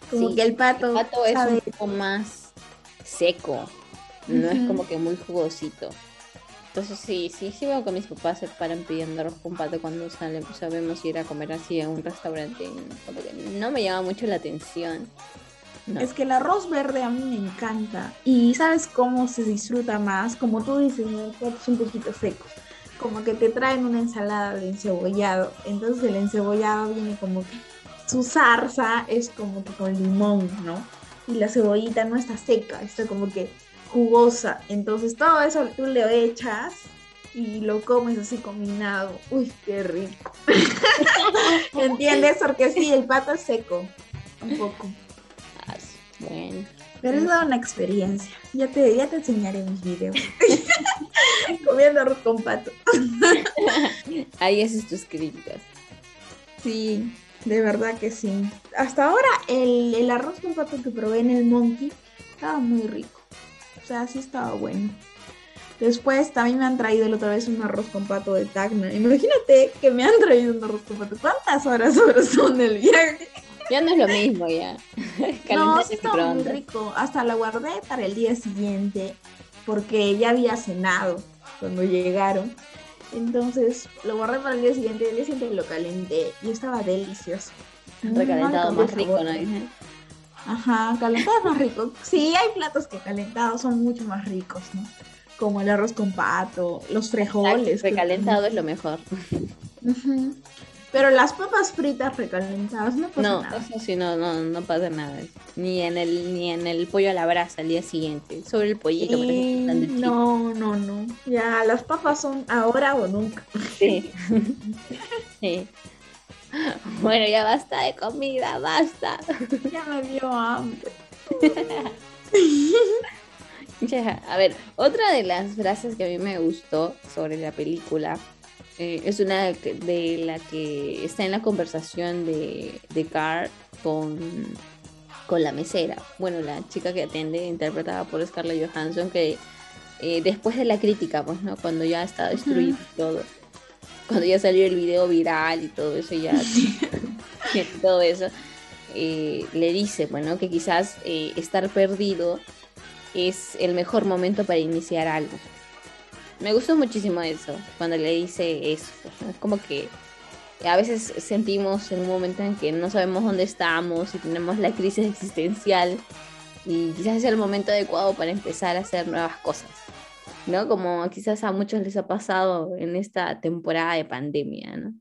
Como que el pato es un poco más seco. No es como que muy jugosito. Entonces sí veo que mis papás se paran pidiendo arroz con pato cuando sabemos ir a comer así a un restaurante, como que no me llama mucho la atención. No. Es que el arroz verde a mí me encanta y ¿sabes cómo se disfruta más? Como tú dices, los platos un poquito secos, como que te traen una ensalada de encebollado, entonces el encebollado viene como que su zarza es como que con limón, ¿no? Y la cebollita no está seca, está como que jugosa, entonces todo eso tú lo echas y lo comes así combinado. Uy, qué rico. ¿Entiendes? Porque sí, el pato es seco un poco. Bueno, pero es una experiencia. Ya te enseñaré mis videos. Comiendo arroz con pato. Ahí haces tus críticas. Sí, De verdad que sí. Hasta ahora el arroz con pato que probé en el Monkey estaba muy rico. O sea, sí estaba bueno. Después también me han traído la otra vez un arroz con pato de Tacna. Imagínate que me han traído un arroz con pato. ¿Cuántas horas son del viaje? Ya no es lo mismo ya. No, sí estaba muy rico. Hasta la guardé para el día siguiente porque ya había cenado cuando llegaron. Entonces lo guardé para el día siguiente. El día siguiente lo calenté y estaba delicioso. Recalentado más rico, ¿no? Ajá, calentado es más rico. Sí, hay platos que calentados son mucho más ricos, ¿no? Como el arroz con pato, los frijoles. Recalentado es lo mejor. Uh-huh. Pero las papas fritas recalentadas no pasa nada. No, eso sí, no pasa nada. Ni en el pollo a la brasa el día siguiente. Sobre el pollito, por ejemplo. No. Ya, las papas son ahora o nunca. Sí. Sí. Bueno, ya basta de comida, basta. Ya me dio hambre. Ya, a ver, otra de las frases que a mí me gustó sobre la película es una de la que está en la conversación de Carl con la mesera. Bueno, la chica que atiende, interpretada por Scarlett Johansson, que después de la crítica, pues, ¿no? Cuando ya está destruido todo, cuando ya salió el video viral y todo eso, ya todo eso, le dice, bueno, que quizás estar perdido es el mejor momento para iniciar algo. Me gustó muchísimo eso, cuando le dice eso. Es como que a veces sentimos en un momento en que no sabemos dónde estamos y tenemos la crisis existencial, y quizás es el momento adecuado para empezar a hacer nuevas cosas, ¿no? Como quizás a muchos les ha pasado en esta temporada de pandemia, ¿no?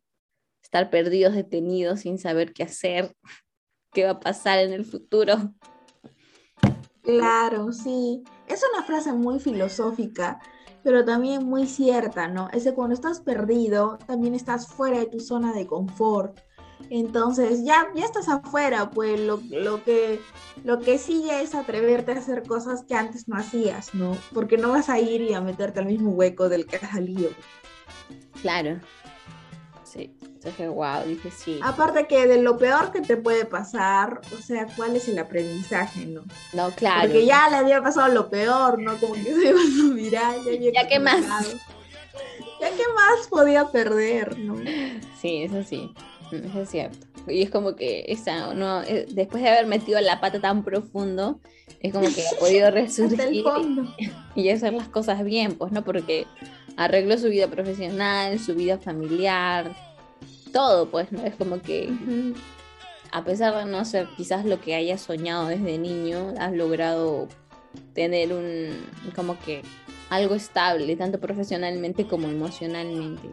Estar perdidos, detenidos, sin saber qué hacer, qué va a pasar en el futuro. Claro, sí. Es una frase muy filosófica, pero también muy cierta, ¿no? Es que cuando estás perdido, también estás fuera de tu zona de confort. Entonces, ya estás afuera, pues lo que sigue es atreverte a hacer cosas que antes no hacías, ¿no? Porque no vas a ir y a meterte al mismo hueco del que has salido. Claro. Sí. Entonces, wow, dije sí. Aparte que de lo peor que te puede pasar, o sea, ¿cuál es el aprendizaje, no? No, claro. Porque ya le había pasado lo peor, ¿no? Como que se iba a viral, ya qué más. Ya qué más podía perder, ¿no? Sí, eso sí, eso es cierto. Y es como que esa, no, después de haber metido la pata tan profundo, es como que ha podido resurgir hasta el fondo. Y hacer las cosas bien, pues, ¿no? Porque arregló su vida profesional, su vida familiar, todo, pues, ¿no? Es como que a pesar de no ser quizás lo que hayas soñado desde niño, has logrado tener un, como que algo estable, tanto profesionalmente como emocionalmente.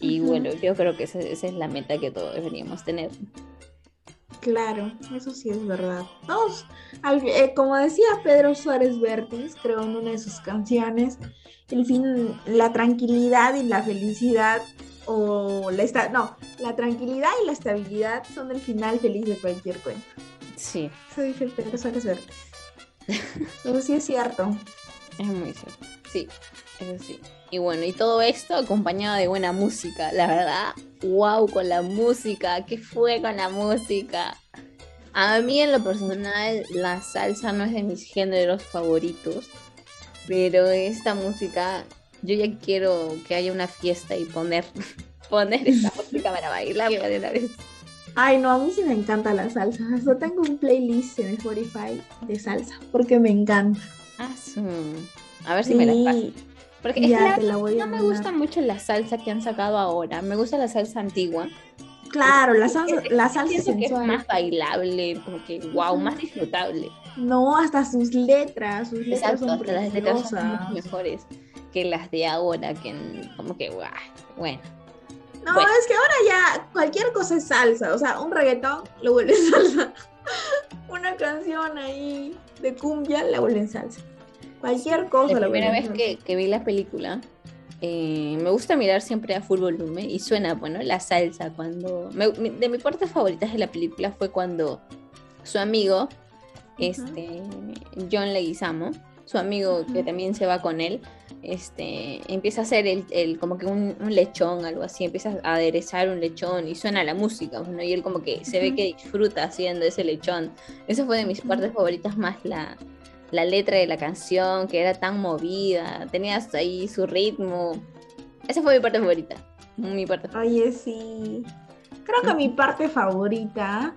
Y bueno, yo creo que esa es la meta que todos deberíamos tener. Claro, eso sí es verdad. Todos, como decía Pedro Suárez Vértiz, creo, en una de sus canciones, el fin, la tranquilidad y la felicidad, la tranquilidad y la estabilidad son el final feliz de cualquier cuento. Sí. Eso dice Pedro Suárez Vértiz. Eso sí es cierto. Es muy cierto. Sí, eso sí. Y bueno, y todo esto acompañado de buena música. La verdad, wow, con la música. ¿Qué fue con la música? A mí, en lo personal, la salsa no es de mis géneros favoritos, pero esta música, yo ya quiero que haya una fiesta y poner esta música para bailarla de una vez. Ay, no, a mí sí me encanta la salsa. Yo tengo un playlist en Spotify de salsa porque me encanta. Ah, sí. A ver si me la paso. Porque ya, es la no me gusta mucho la salsa que han sacado ahora. Me gusta la salsa antigua. Claro, la salsa sensual. Que es más bailable, como que wow, más disfrutable. No, hasta sus letras exacto, son preciosas. Las letras son mejores que las de ahora, que como que wow, bueno. No, bueno. Es que ahora ya cualquier cosa es salsa, o sea, un reggaetón lo vuelve salsa. Una canción ahí de cumbia la vuelven salsa. Cualquier cosa. La primera vez que vi la película, me gusta mirar siempre a full volumen y suena, bueno, la salsa cuando... de mis partes favoritas de la película fue cuando su amigo, John Leguizamo, su amigo que también se va con él, empieza a hacer el como que un lechón, algo así, empieza a aderezar un lechón y suena la música, ¿no? Y él como que se ve que disfruta haciendo ese lechón. Esa fue de mis partes favoritas, más la letra de la canción, que era tan movida, tenía hasta ahí su ritmo. Esa fue mi parte favorita, mi parte favorita. Oye, sí. Creo que mi parte favorita,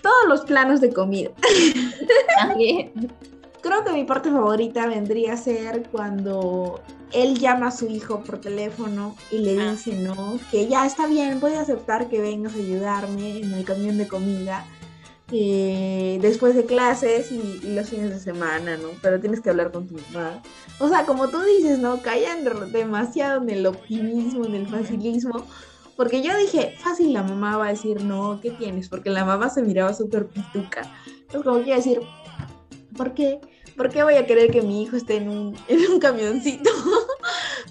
todos los planos de comida. También. Creo que mi parte favorita vendría a ser cuando él llama a su hijo por teléfono y le dice, no, que ya está bien, voy a aceptar que vengas a ayudarme en el camión de comida después de clases y los fines de semana, ¿no? Pero tienes que hablar con tu mamá. O sea, como tú dices, ¿no? Caían demasiado en el optimismo, en el facilismo. Porque yo dije, fácil la mamá va a decir, no, ¿qué tienes? Porque la mamá se miraba súper pituca. Entonces, como que iba a decir, ¿por qué? ¿Por qué voy a querer que mi hijo esté en un camioncito?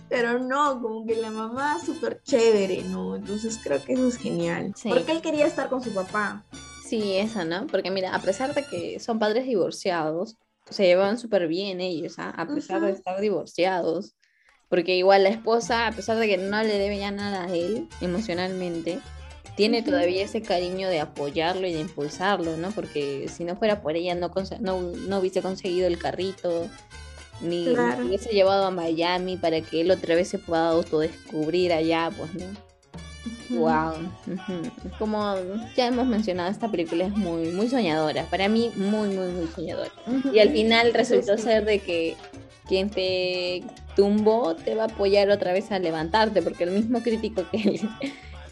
Pero no, como que la mamá súper chévere, ¿no? Entonces creo que eso es genial. Sí. Porque él quería estar con su papá. Sí, eso, ¿no? Porque mira, a pesar de que son padres divorciados, se llevan súper bien ellos, ¿ah? A pesar de estar divorciados. Porque igual la esposa, a pesar de que no le debe ya nada a él emocionalmente, tiene todavía ese cariño de apoyarlo y de impulsarlo, ¿no? Porque si no fuera por ella no hubiese conseguido el carrito, ni claro, hubiese llevado a Miami para que él otra vez se pueda autodescubrir allá, pues, ¿no? Wow. Como ya hemos mencionado, esta película es muy, muy soñadora. Para mí, muy, muy, muy soñadora. Y al final resultó ser de que quien te tumbó te va a apoyar otra vez a levantarte, porque el mismo crítico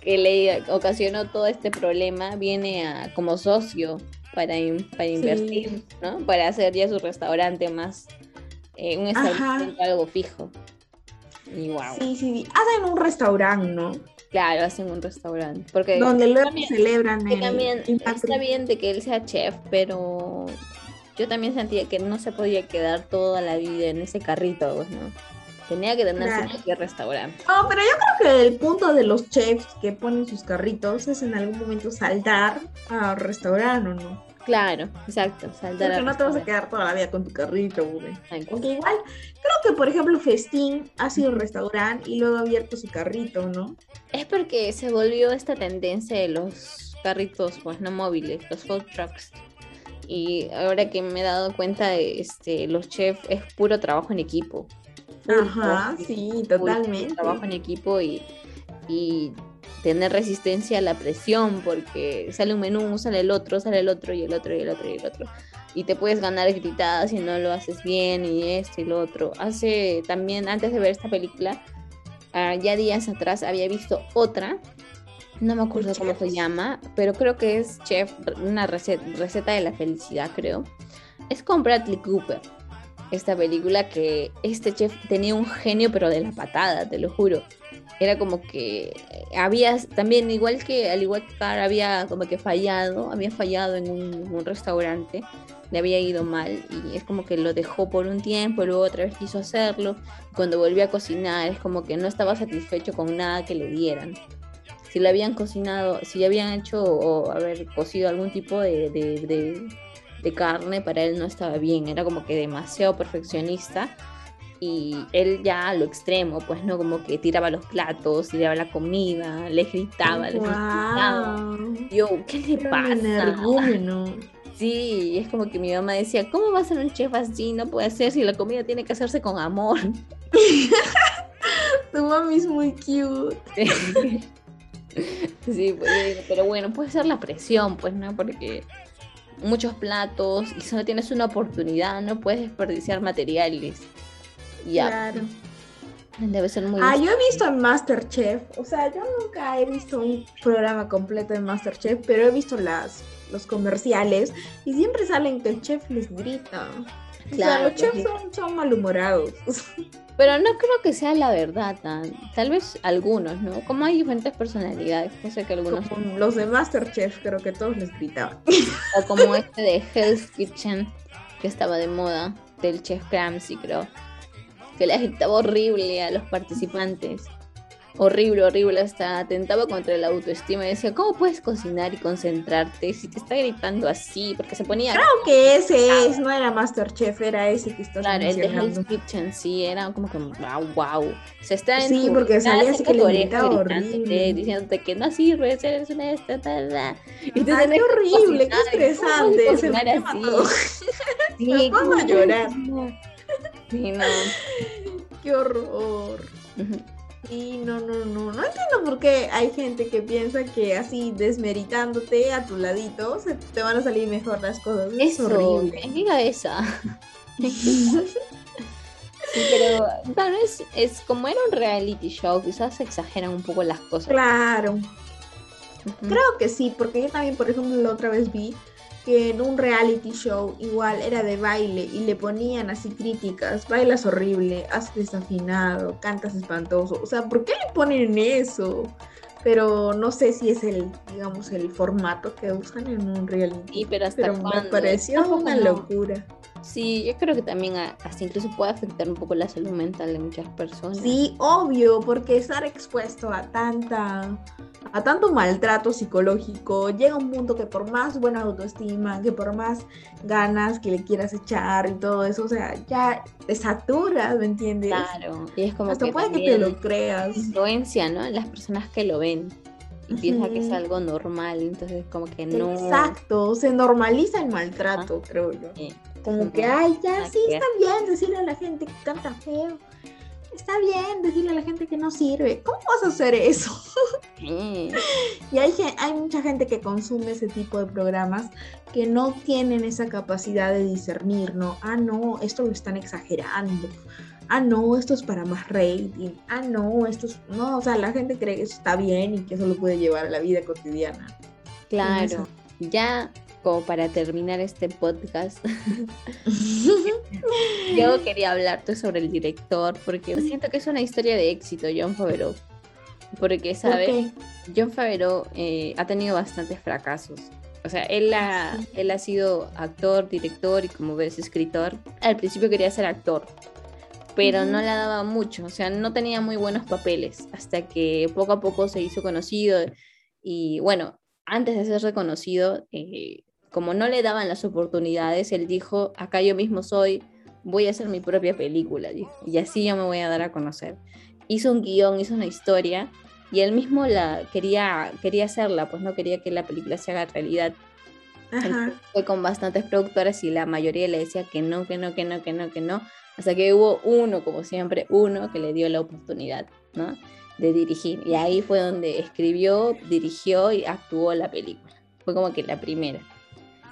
que le ocasionó todo este problema viene como socio para invertir, sí, ¿no? Para hacer ya su restaurante más un establecimiento, algo fijo. Y wow. Sí, sí, hacen un restaurante, ¿no? Claro, hacen un restaurante. Porque donde luego también celebran el... También está bien de que él sea chef, pero yo también sentía que no se podía quedar toda la vida en ese carrito, pues, ¿no? Tenía que tener su propio restaurante. No, pero yo creo que el punto de los chefs que ponen sus carritos es en algún momento saltar a restaurante, ¿o no? Claro, exacto, saltar. Porque no te vas a quedar toda la vida con tu carrito, güey. Porque igual, creo que por ejemplo Festín ha sido un restaurante y luego ha abierto su carrito, ¿no? Es porque se volvió esta tendencia de los carritos, pues, no móviles, los food trucks. Y ahora que me he dado cuenta, los chefs es puro trabajo en equipo. Ajá, sí, totalmente. Trabajo en equipo y tener resistencia a la presión, porque sale un menú, sale el otro, y el otro. Y te puedes ganar gritadas si no lo haces bien, y esto y lo otro. También, antes de ver esta película, ya días atrás había visto otra, no me acuerdo cómo se llama, pero creo que es Chef, una receta de la felicidad, creo. Es con Bradley Cooper. Esta película que este chef tenía un genio, pero de la patada, te lo juro. Era como que había también, al igual que Carl, había como que fallado en un restaurante, le había ido mal, y es como que lo dejó por un tiempo, luego otra vez quiso hacerlo. Cuando volvió a cocinar, es como que no estaba satisfecho con nada que le dieran. Si le habían cocinado, si habían hecho o haber cocido algún tipo de carne, para él no estaba bien, era como que demasiado perfeccionista, y él ya a lo extremo, pues, ¿no? Como que tiraba los platos, tiraba la comida, les gritaba. Yo, ¿qué le pasa? Sí, es como que mi mamá decía, ¿cómo va a ser un chef así? No puede ser, si la comida tiene que hacerse con amor. Tu mami es muy cute. Sí, pues, pero bueno, puede ser la presión, pues, ¿no? Porque muchos platos y solo tienes una oportunidad, no puedes desperdiciar materiales. Ya. Claro. Debe ser muy difícil. Yo he visto en Masterchef, o sea, yo nunca he visto un programa completo de Masterchef, pero he visto los comerciales y siempre salen que el chef les grita. Claro, o sea, los chefs son malhumorados. Pero no creo que sea la verdad, tal vez algunos, ¿no? Como hay diferentes personalidades, no sé, que algunos... Como los de Masterchef, creo que todos les gritaban. O como este de Hell's Kitchen, que estaba de moda, del chef Ramsay, creo, que les gritaba horrible a los participantes. horrible, horrible, hasta atentaba contra la autoestima y decía, ¿cómo puedes cocinar y concentrarte si te está gritando así? Porque se ponía... Creo que ese es, no era Masterchef, era ese que estás mencionando. El de Hell's Kitchen, sí, era como que wow. Se está en sí, porque salía así que le gritaba horrible. Diciéndote que no sirves, eres una estatada. ¡Ah, qué horrible, qué estresante! Se me mató. Me pongo a llorar. Sí, no. ¡Qué horror! Y no entiendo por qué hay gente que piensa que así desmeritándote a tu ladito se te van a salir mejor las cosas. Es horrible. En mi cabeza. Sí, pero tal vez es como era un reality show, quizás se exageran un poco las cosas. Claro. Creo que sí, porque yo también, por ejemplo, la otra vez vi que en un reality show igual era de baile y le ponían así críticas, bailas horrible, haces desafinado, cantas espantoso, o sea, ¿por qué le ponen eso? Pero no sé si es el, digamos, el formato que usan en un reality. Sí, pero hasta cuándo. Me pareció una locura. Sí, yo creo que también hasta incluso puede afectar un poco la salud mental de muchas personas. Sí, obvio, porque estar expuesto a tanto maltrato psicológico, llega un punto que por más buena autoestima, que por más ganas que le quieras echar y todo eso, o sea, ya te saturas, ¿me entiendes? Claro, y es como hasta que puede que te lo creas. Influencia, ¿no? En las personas que lo ven. Y piensa que es algo normal, entonces como que no... Exacto, se normaliza el maltrato, creo yo. Como que, ay, ya, sí, está bien decirle a la gente que canta feo. Está bien decirle a la gente que no sirve. ¿Cómo vas a hacer eso? Sí. Y hay mucha gente que consume ese tipo de programas que no tienen esa capacidad de discernir, ¿no? Ah, no, esto lo están exagerando. Ah, no, esto es para más rating. Ah, no, esto es... No, o sea, la gente cree que eso está bien y que eso lo puede llevar a la vida cotidiana. Claro. Ya... como para terminar este podcast, yo quería hablarte sobre el director, porque siento que es una historia de éxito, Jon Favreau, porque, ¿sabes? Okay. Jon Favreau ha tenido bastantes fracasos, o sea, él ha sido actor, director y, como ves, escritor. Al principio quería ser actor, pero no la daba mucho, o sea, no tenía muy buenos papeles, hasta que poco a poco se hizo conocido, y bueno, antes de ser reconocido, como no le daban las oportunidades, él dijo, acá yo mismo soy, voy a hacer mi propia película, y así yo me voy a dar a conocer. Hizo un guión, hizo una historia, y él mismo la quería hacerla, pues no quería que la película se haga realidad. Ajá. Fue con bastantes productoras y la mayoría le decía que no, hasta que hubo uno, como siempre, uno que le dio la oportunidad, ¿no? De dirigir, y ahí fue donde escribió, dirigió y actuó la película. Fue como que la primera,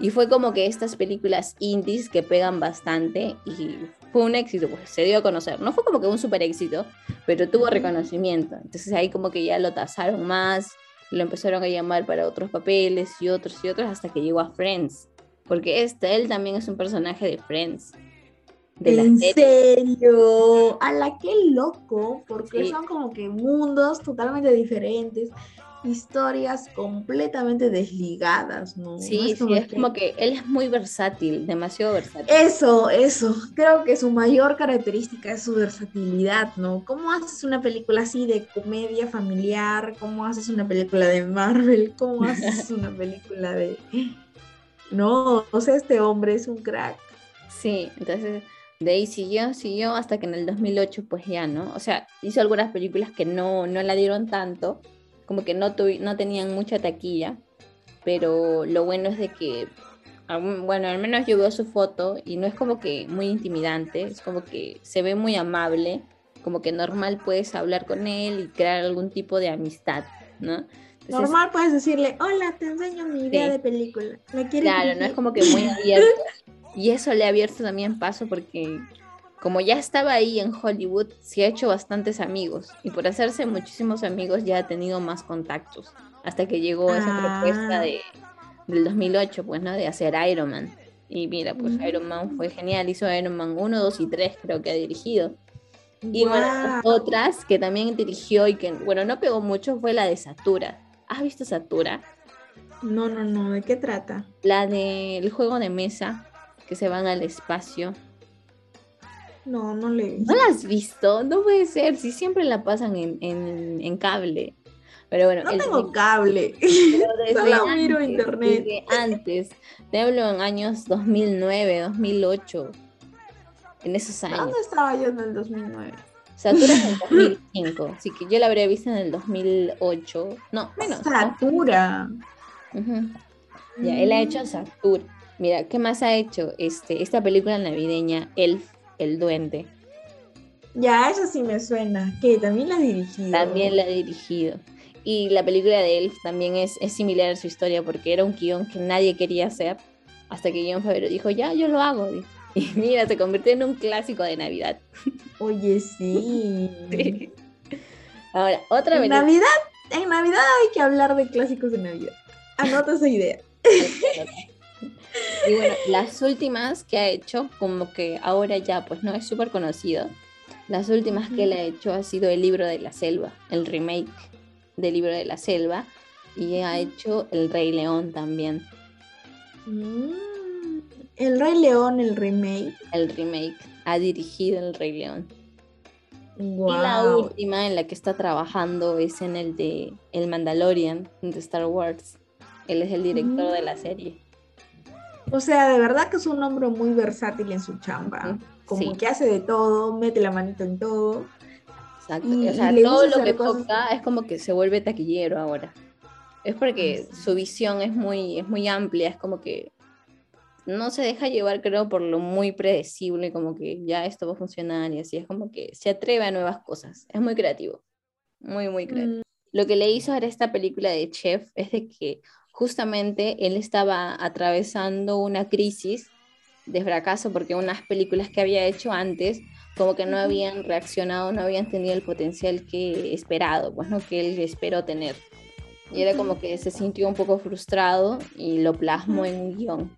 y fue como que estas películas indies que pegan bastante, y fue un éxito, pues se dio a conocer. No fue como que un super éxito, pero tuvo reconocimiento, entonces ahí como que ya lo tasaron más, lo empezaron a llamar para otros papeles y otros, hasta que llegó a Friends, porque él también es un personaje de Friends. ¿En serio? ¡Ala, qué loco! Porque sí, son como que mundos totalmente diferentes, historias completamente desligadas, ¿no? Sí, es como, sí, es que... como que él es muy versátil, demasiado versátil. Eso. Creo que su mayor característica es su versatilidad, ¿no? ¿Cómo haces una película así de comedia familiar? ¿Cómo haces una película de Marvel? ¿Cómo haces una película de...? No, o sea, este hombre es un crack. Sí, entonces... De ahí siguió hasta que en el 2008 pues ya, ¿no? O sea, hizo algunas películas que no la dieron tanto, como que no tenían mucha taquilla, pero lo bueno es de que, bueno, al menos yo veo su foto y no es como que muy intimidante, es como que se ve muy amable, como que normal puedes hablar con él y crear algún tipo de amistad, ¿no? Entonces, normal puedes decirle, hola, te enseño mi idea de película. ¿La quieres Claro, vivir? No es como que muy abierto. Y eso le ha abierto también paso porque, como ya estaba ahí en Hollywood, se ha hecho bastantes amigos. Y por hacerse muchísimos amigos ya ha tenido más contactos. Hasta que llegó esa propuesta del 2008, pues, ¿no? De hacer Iron Man. Y mira, pues Iron Man fue genial. Hizo Iron Man 1, 2 y 3, creo que ha dirigido. Y bueno, otras que también dirigió y que, bueno, no pegó mucho fue la de Satura. ¿Has visto Satura? No. ¿De qué trata? La del juego de mesa, que se van al espacio. No, no le he visto. ¿No la has visto? No puede ser, si siempre la pasan en cable. Pero bueno, no tengo cable, solo miro internet. Desde antes, te hablo en años 2009, 2008, en esos años. ¿Dónde estaba yo en el 2009? Satura en el 2005, así que yo la habría visto en el 2008, no, menos. Satura. ¿No? Uh-huh. Ya, él ha hecho Satura. Mira, ¿qué más ha hecho? Esta película navideña, Elf, el duende. Ya, eso sí me suena, que también la ha dirigido. También la ha dirigido. Y la película de Elf también es similar a su historia, porque era un guión que nadie quería hacer, hasta que Jon Favreau dijo, ya, yo lo hago. Y mira, se convirtió en un clásico de Navidad. Oye, sí. Sí. Ahora, otra vez. En Navidad hay que hablar de clásicos de Navidad. Anota esa idea. Y bueno, las últimas que ha hecho, como que ahora ya, pues no es súper conocido. Las últimas que él ha hecho ha sido El Libro de la Selva, el remake del Libro de la Selva, y ha hecho El Rey León también. El Rey León, el remake. El remake, ha dirigido El Rey León. Wow. Y la última en la que está trabajando es en el de El Mandalorian, de Star Wars. Él es el director de la serie. O sea, de verdad que es un hombre muy versátil en su chamba. Como que hace de todo, mete la manita en todo. Exacto, o sea, todo lo que toca es como que se vuelve taquillero ahora. Es porque su visión es muy amplia, es como que no se deja llevar, creo, por lo muy predecible, como que ya esto va a funcionar y así, es como que se atreve a nuevas cosas. Es muy creativo, muy, muy creativo. Lo que le hizo a esta película de Chef es de que justamente él estaba atravesando una crisis de fracaso porque unas películas que había hecho antes como que no habían reaccionado, no habían tenido el potencial que esperado, pues no, que él esperó tener. Y era como que se sintió un poco frustrado y lo plasmó en un guión.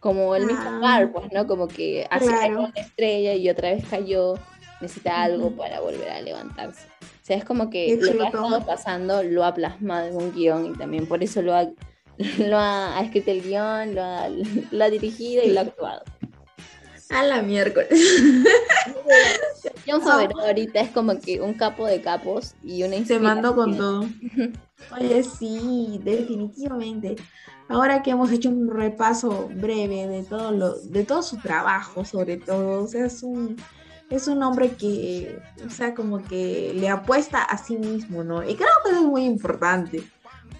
Como el mismo Carl, pues no, como que así cayó una estrella y otra vez cayó, necesita algo para volver a levantarse. O sea, es como que lo que ha estado pasando lo ha plasmado en un guión y también por eso lo ha escrito el guión, lo ha dirigido y lo ha actuado. A la miércoles. Jon Favreau ahorita es como que un capo de capos y una inspiración. Se mandó con todo. Oye, sí, definitivamente. Ahora que hemos hecho un repaso breve de todo su trabajo, sobre todo, o sea, es un hombre que, o sea, como que le apuesta a sí mismo, ¿no? Y creo que eso es muy importante.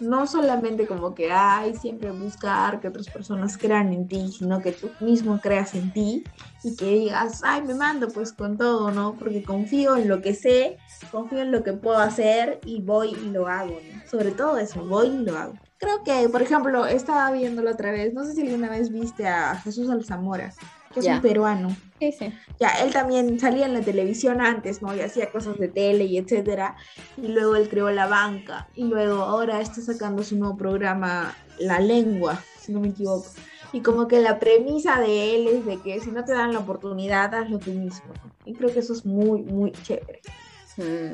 No solamente como que hay siempre buscar que otras personas crean en ti, sino que tú mismo creas en ti y que digas, ay, me mando pues con todo, ¿no? Porque confío en lo que sé, confío en lo que puedo hacer y voy y lo hago, ¿no? Sobre todo eso, voy y lo hago. Creo que, por ejemplo, estaba viéndolo otra vez, no sé si alguna vez viste a Jesús Alzamora, que es un peruano. Sí. Ya, él también salía en la televisión antes, ¿no? Y hacía cosas de tele y etcétera. Y luego él creó La Banca. Y luego ahora está sacando su nuevo programa, La Lengua, si no me equivoco. Y como que la premisa de él es de que si no te dan la oportunidad, hazlo tú mismo, ¿no? Y creo que eso es muy, muy chévere.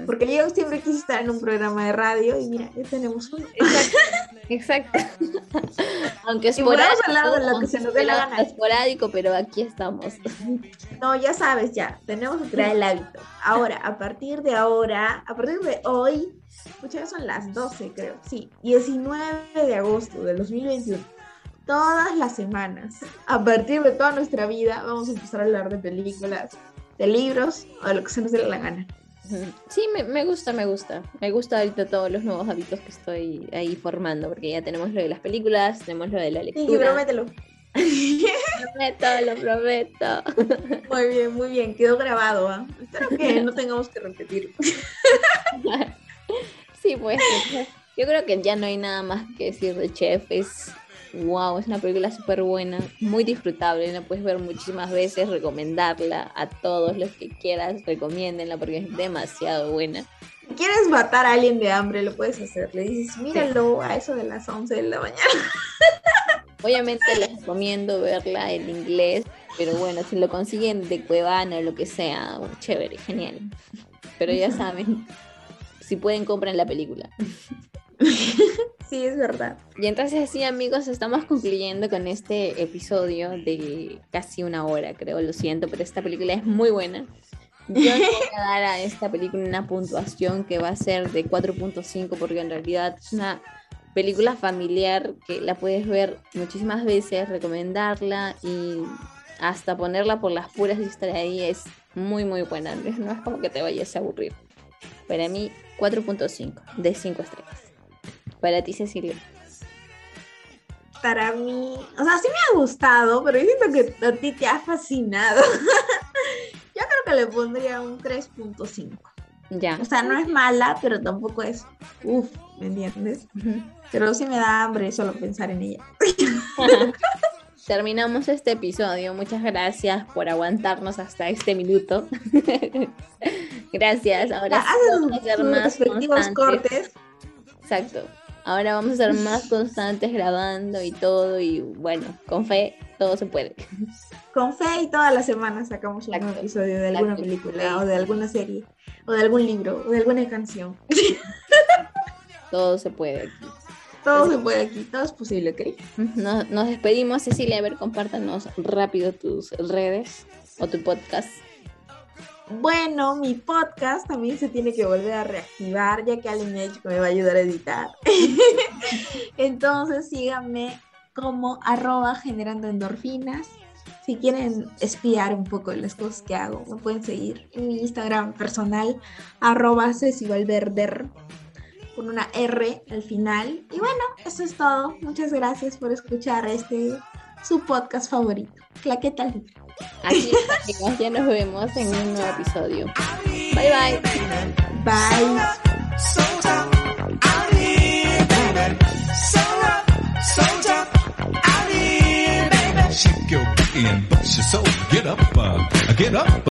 Porque yo siempre quise estar en un programa de radio y mira, ya tenemos uno. Exacto. Aunque esporádico, hablar de lo que se nos dé la gana. Esporádico, pero aquí estamos. No, ya sabes, ya, tenemos que crear el hábito. Ahora, a partir de hoy, muchachos, son las 12, creo, sí, 19 de agosto de 2021. Todas las semanas, a partir de toda nuestra vida, vamos a empezar a hablar de películas, de libros o de lo que se nos dé la gana. Sí, me gusta ahorita todos los nuevos hábitos que estoy ahí formando, porque ya tenemos lo de las películas, tenemos lo de la lectura. Sí, promételo. Lo prometo. Muy bien, quedó grabado, ¿eh? Espero que no tengamos que repetirlo. Sí, pues, yo creo que ya no hay nada más que decir de Chef, es una película súper buena, muy disfrutable, la puedes ver muchísimas veces, recomendarla a todos los que quieras, recomiéndenla porque es demasiado buena. Si quieres matar a alguien de hambre, lo puedes hacer, le dices, míralo a eso de las 11 de la mañana. Obviamente les recomiendo verla en inglés, pero bueno, si lo consiguen de Cuevana o lo que sea, bueno, chévere, genial. Pero ya saben, si pueden, compren la película. Sí, es verdad. Y entonces sí, amigos, estamos concluyendo con este episodio de casi una hora, creo, lo siento, pero esta película es muy buena. Yo le voy a dar a esta película una puntuación que va a ser de 4.5, porque en realidad es una película familiar que la puedes ver muchísimas veces, recomendarla y hasta ponerla por las puras y estar ahí es muy muy buena. No es como que te vayas a aburrir. Para mí 4.5 de 5 estrellas. Para ti, Cecilia. Para mí, o sea, sí me ha gustado, pero yo siento que a ti te ha fascinado. Yo creo que le pondría un 3.5. Ya. O sea, no es mala, pero tampoco es uff, ¿me entiendes? Uh-huh. Pero sí me da hambre solo pensar en ella. Terminamos este episodio. Muchas gracias por aguantarnos hasta este minuto. Gracias. Ahora vamos a hacer más respectivos cortes. Exacto. Ahora vamos a ser más constantes grabando y todo. Y bueno, con fe, todo se puede. Con fe y todas las semanas sacamos un Exacto. episodio de alguna Exacto. película o de alguna serie o de algún libro o de alguna canción. Todo se puede aquí. Todo Así se puede aquí, todo es posible, ¿ok? Nos despedimos, Cecilia. A ver, compártanos rápido tus redes o tu podcast. Bueno, mi podcast también se tiene que volver a reactivar, ya que alguien me va a ayudar a editar. Entonces síganme como @generandoendorfinas. Si quieren espiar un poco las cosas que hago, me pueden seguir en mi Instagram personal, @cecivalverde, con una R al final. Y bueno, eso es todo. Muchas gracias por escuchar su podcast favorito, Claqueta Libre. Aquí está, ya nos vemos en un nuevo episodio. Bye bye. Bye.